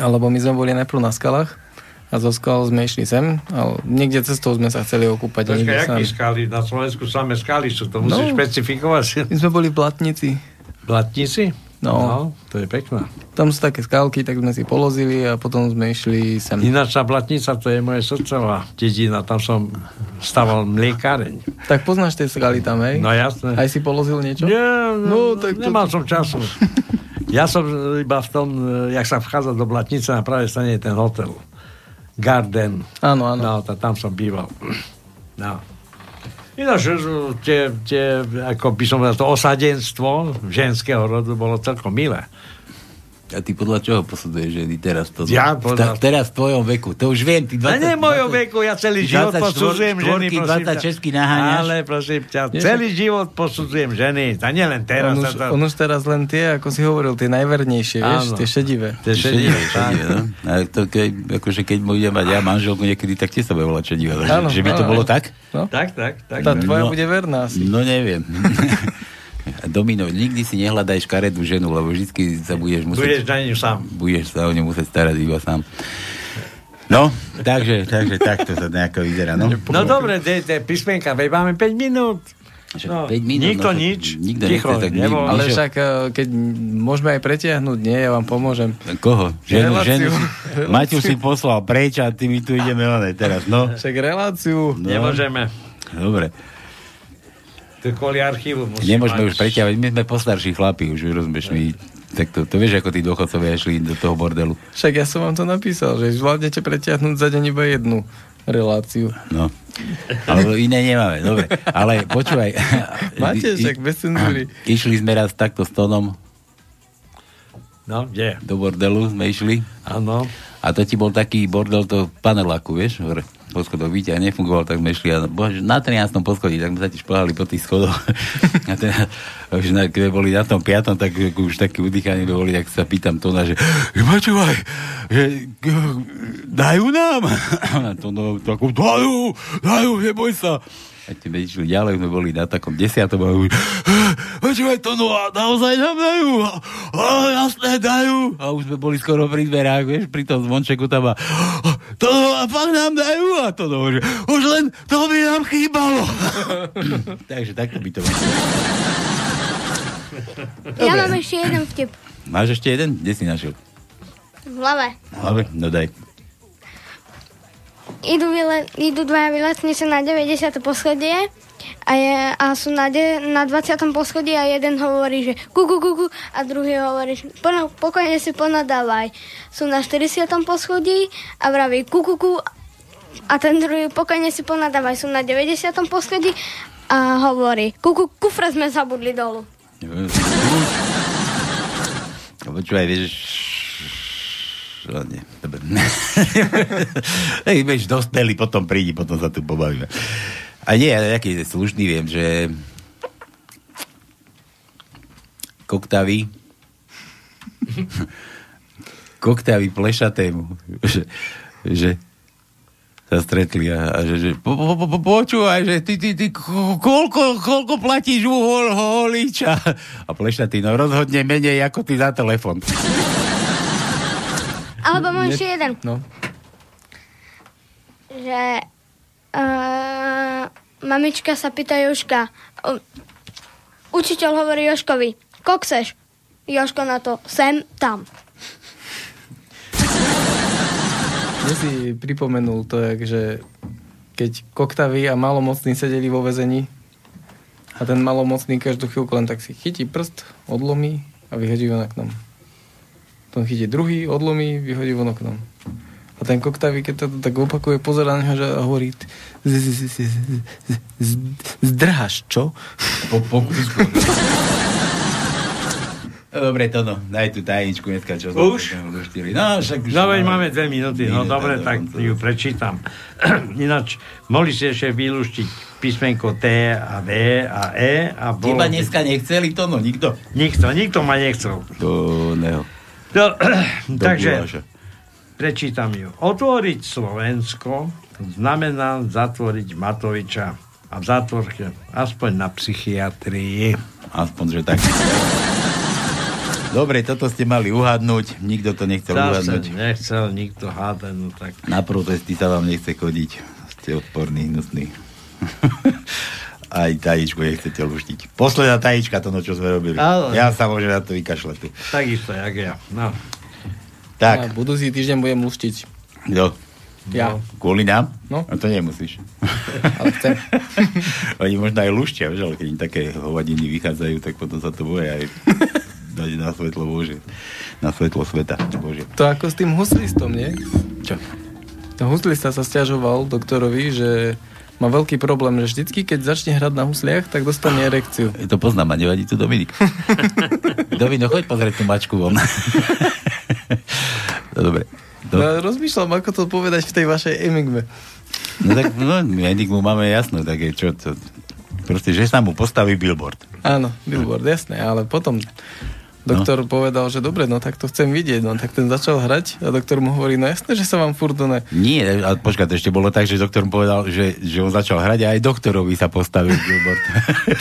alebo my sme boli najprv na skalách a zo skal sme išli sem, ale niekde cestou sme sa chceli okúpať. Počkaj, jaký skaly? Na Slovensku samé skaly sú, to musíš špecifikovať. My sme boli v Blatnici. No, to je pekné. Tam sú také skalky, tak sme si polozili a potom sme išli sem. Ináč tá Blatnica, to je moje srdcová dedina, tam som staval mliekáreň. Tak poznáš tie skaly tam, hej? No jasné. Aj si polozil niečo? Nie, no, tak nemal som času. Ja som iba v tom, jak sa vchádza do Blatnice, na pravej strane je ten hotel. Garden. Áno, áno. No, tam som býval. No. Ináč, tie, ako by som vedel, to osadenstvo ženského rodu bolo celkom milé. A ty podľa čoho posuduješ ženy teraz? Teraz v tvojom veku. To už viem. Nie v mojom veku, ja celý život posudzujem ženy. 20 česky naháňaš. Ale prosím ťa, celý život posudzujem ženy. A nie len teraz. On už teraz len tie, ako si hovoril, tie najvernejšie, vieš? Tie šedivé. Tie šedivé, no. Ale to, akože keď budem mať ja manželku niekedy, tak tie sa bude volať šedivé. Že by to bolo tak? Tak. Tá tvoja bude verná asi. No neviem. Domino, nikdy si nehľadaj škaredú ženu, lebo vždycky sa budeš musieť... Budeš na ňu sám. Budeš sa o ňu musieť starať iba sám. No, takže takto sa nejako vyzerá, no? No dobre, dejte písmenka, veď máme 5 minút. No, 5 minút, nikto nič. Nikto ticho, nechce, tak nebol. Ale však, keď môžeme aj pretiahnuť, nie? Ja vám pomôžem. Koho? Ženu? Maťu si poslal preč a ty my tu ideme oné teraz, no? Však reláciu. No. Nemôžeme. Dobre. Kvôli archívu musíme. Nemôžeme už preťahovať, my sme postarší chlapi, už rozumieš mi. Tak to vieš, ako tí dôchodcovia šli do toho bordelu. Však ja som vám to napísal, že zvládnete preťahnúť za deň iba jednu reláciu. No, alebo iné nemáme, dobre. Ale počúvaj. Máte však bez cenzúry. Išli sme raz takto s Tónom. No, kde? Do bordelu sme išli. Áno. A to ti bol taký bordel toho paneláku, vieš, hore. Poschodov byť a nefungoval, tak sme šli a na 13. poschodí, tak sme sa ti šplhali po tých schodoch a teda už keď boli na tom 5. tak už taký udýchanie boli, tak sa pýtam Tóna, že počúvaj, že dajú nám a Tóna takú dajú, neboj sa a tebe išli ďalej, sme boli na takom 10. a už počúvaj Tónu a naozaj nám dajú a jasné dajú a už sme boli skoro pri dverách, vieš, pri tom zvončeku tam a Tónu a fakt nám dajú a to dohože. Už len to by nám chýbalo. Takže takto by to bolo. Ja mám ešte jeden vtip. Máš ešte jeden? Kde si našiel? V hlave. No daj. Idú dvaja vyletníci na 90. poschodie a sú na 20. poschodí a jeden hovorí, že ku a druhý hovorí, že pokojne si ponadávaj. Sú na 40. poschodí a vraví ku a ten druhý pokojne si ponadávaj. Sú na 90. poschodí a hovorí kufre sme zabudli dolu. Počúvaj, vieš... Dobre. Vieš, dospelý, potom prídi, potom sa tu pobavíme. A nie, ale nejaký slušný viem, že koktavy plešatému, že sa stretli a že počúvaj, že ty koľko platíš u holiča? A plešatý, no rozhodne menej ako ty za telefon. Alebo mám ešte jeden. No. Že... mamička sa pýta Jožka. Učiteľ hovorí Jožkovi, kokseš? Jožko na to, sem, tam. Ja si pripomenul to, že keď koktaví a malomocní sedeli vo väzení a ten malomocný každú chvíľku len tak si chytí prst, odlomí a vyhodí von oknom. Potom chytí druhý, odlomí, vyhodí von oknom. A ten koktavý, keď to tak opakuje, pozerá na neho, že hovorí zdrháš, čo? Pokusku. Dobre, Tono, daj tú tajničku dneska, čo? Už? No, však už. Dobre, máme 2 minúty. No dobre, tak ju prečítam. Ináč, mohli si ešte vylúštiť písmenko T a V a E a bolo... Teba dneska nechceli, Tono, nikto? Nikto ma nechcel. To neho. Takže... Prečítam ju. Otvoriť Slovensko znamená zatvoriť Matoviča. A v zátvorke aspoň na psychiatrii. Aspoň, že tak. Dobre, toto ste mali uhadnúť. Nikto to nechcel uhadnúť. Nechcel nikto hádať. No tak... Na protesty sa vám nechce chodiť. Ste odporní, hnusní. Aj tajičku nechcete luštiť. Posledná tajička, to no, čo sme robili. Ale... Ja sa môžem na to vykašľať tu. Takisto, jak ja. No. Tak. Ja budúci týždeň budem luštiť. Jo. Ja. Kvôli nám? No. A to nemusíš. Ale chcem. Oni možno aj luštia, že? Ale keď im také hovadiny vychádzajú, tak potom sa to bude aj dať na svetlo Bože. Na svetlo sveta Bože. To ako s tým huslistom, nie? Čo? Ten huslista sa stiažoval doktorovi, že... Má veľký problém, že vždycky, keď začne hrať na husliach, tak dostane erekciu. To poznám, a nevadí tu Dominik. Dominik, choď pozrieť tú mačku vo mňa. No, dobre. No, rozmýšľam, ako to povedať v tej vašej enigme. No tak, no, enigmu máme jasno, také čo to... Proste, že sa mu postaví billboard. Áno, billboard, jasné, ale potom... Doktor povedal, že dobre, no tak to chcem vidieť. No tak ten začal hrať a doktor mu hovorí, no jasné, že sa vám furt doné. Nie, ale počkaj, to ešte bolo tak, že doktor mu povedal, že on začal hrať a aj doktorovi sa postavil billboard.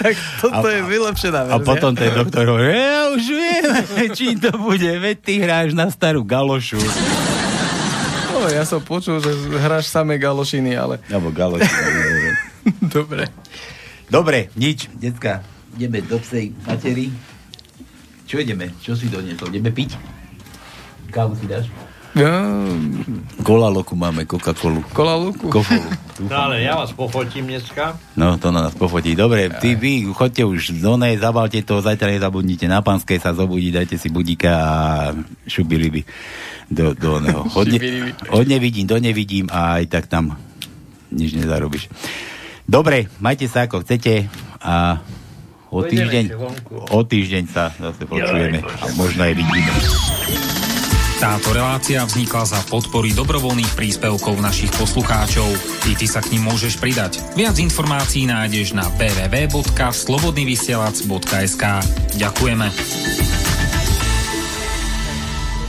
Tak toto je vylepšená verzia. A potom ten doktor hovorí, ja už viem, čím to bude, veď ty hráš na starú galošu. No, ja som počul, že hráš samé galošiny, ale... Alebo galošiny. Dobre. Dobre, nič, decka, ideme do psej materi. Čo ideme? Čo si doniesol? Ideme piť? Kávu si dáš? Ja... Kola loku máme, Coca-Colu. Kola loku? No ale ja vás pofotím dneska. No to na nás pofotí. Dobre, ty vy chodte už do nej, zabalte to, zajtra nezabudnite. Na Panskej sa zobudí, dajte si budíka a šubiliby do oného. Od nevidím a aj tak tam nič nezarobíš. Dobre, majte sa ako chcete a... O týždeň sa zase počujeme a možno aj vidíme. Táto relácia vznikla za podpory dobrovoľných príspevkov našich poslucháčov. I ty sa k nim môžeš pridať. Viac informácií nájdeš na www.slobodnyvysielac.sk. Ďakujeme.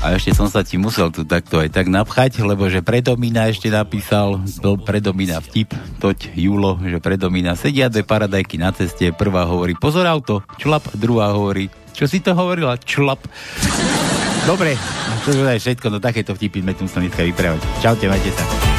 A ešte som sa ti musel tu takto aj tak napchať, lebo že predomína ešte napísal, bol predomína vtip, toť Júlo, že predomína sedia dve paradajky na ceste, prvá hovorí, pozor auto, člap, druhá hovorí, čo si to hovorila, člap. Dobre, to je všetko, no takéto vtipy sme tu museli dneska vyprávať. Čaute, majte sa.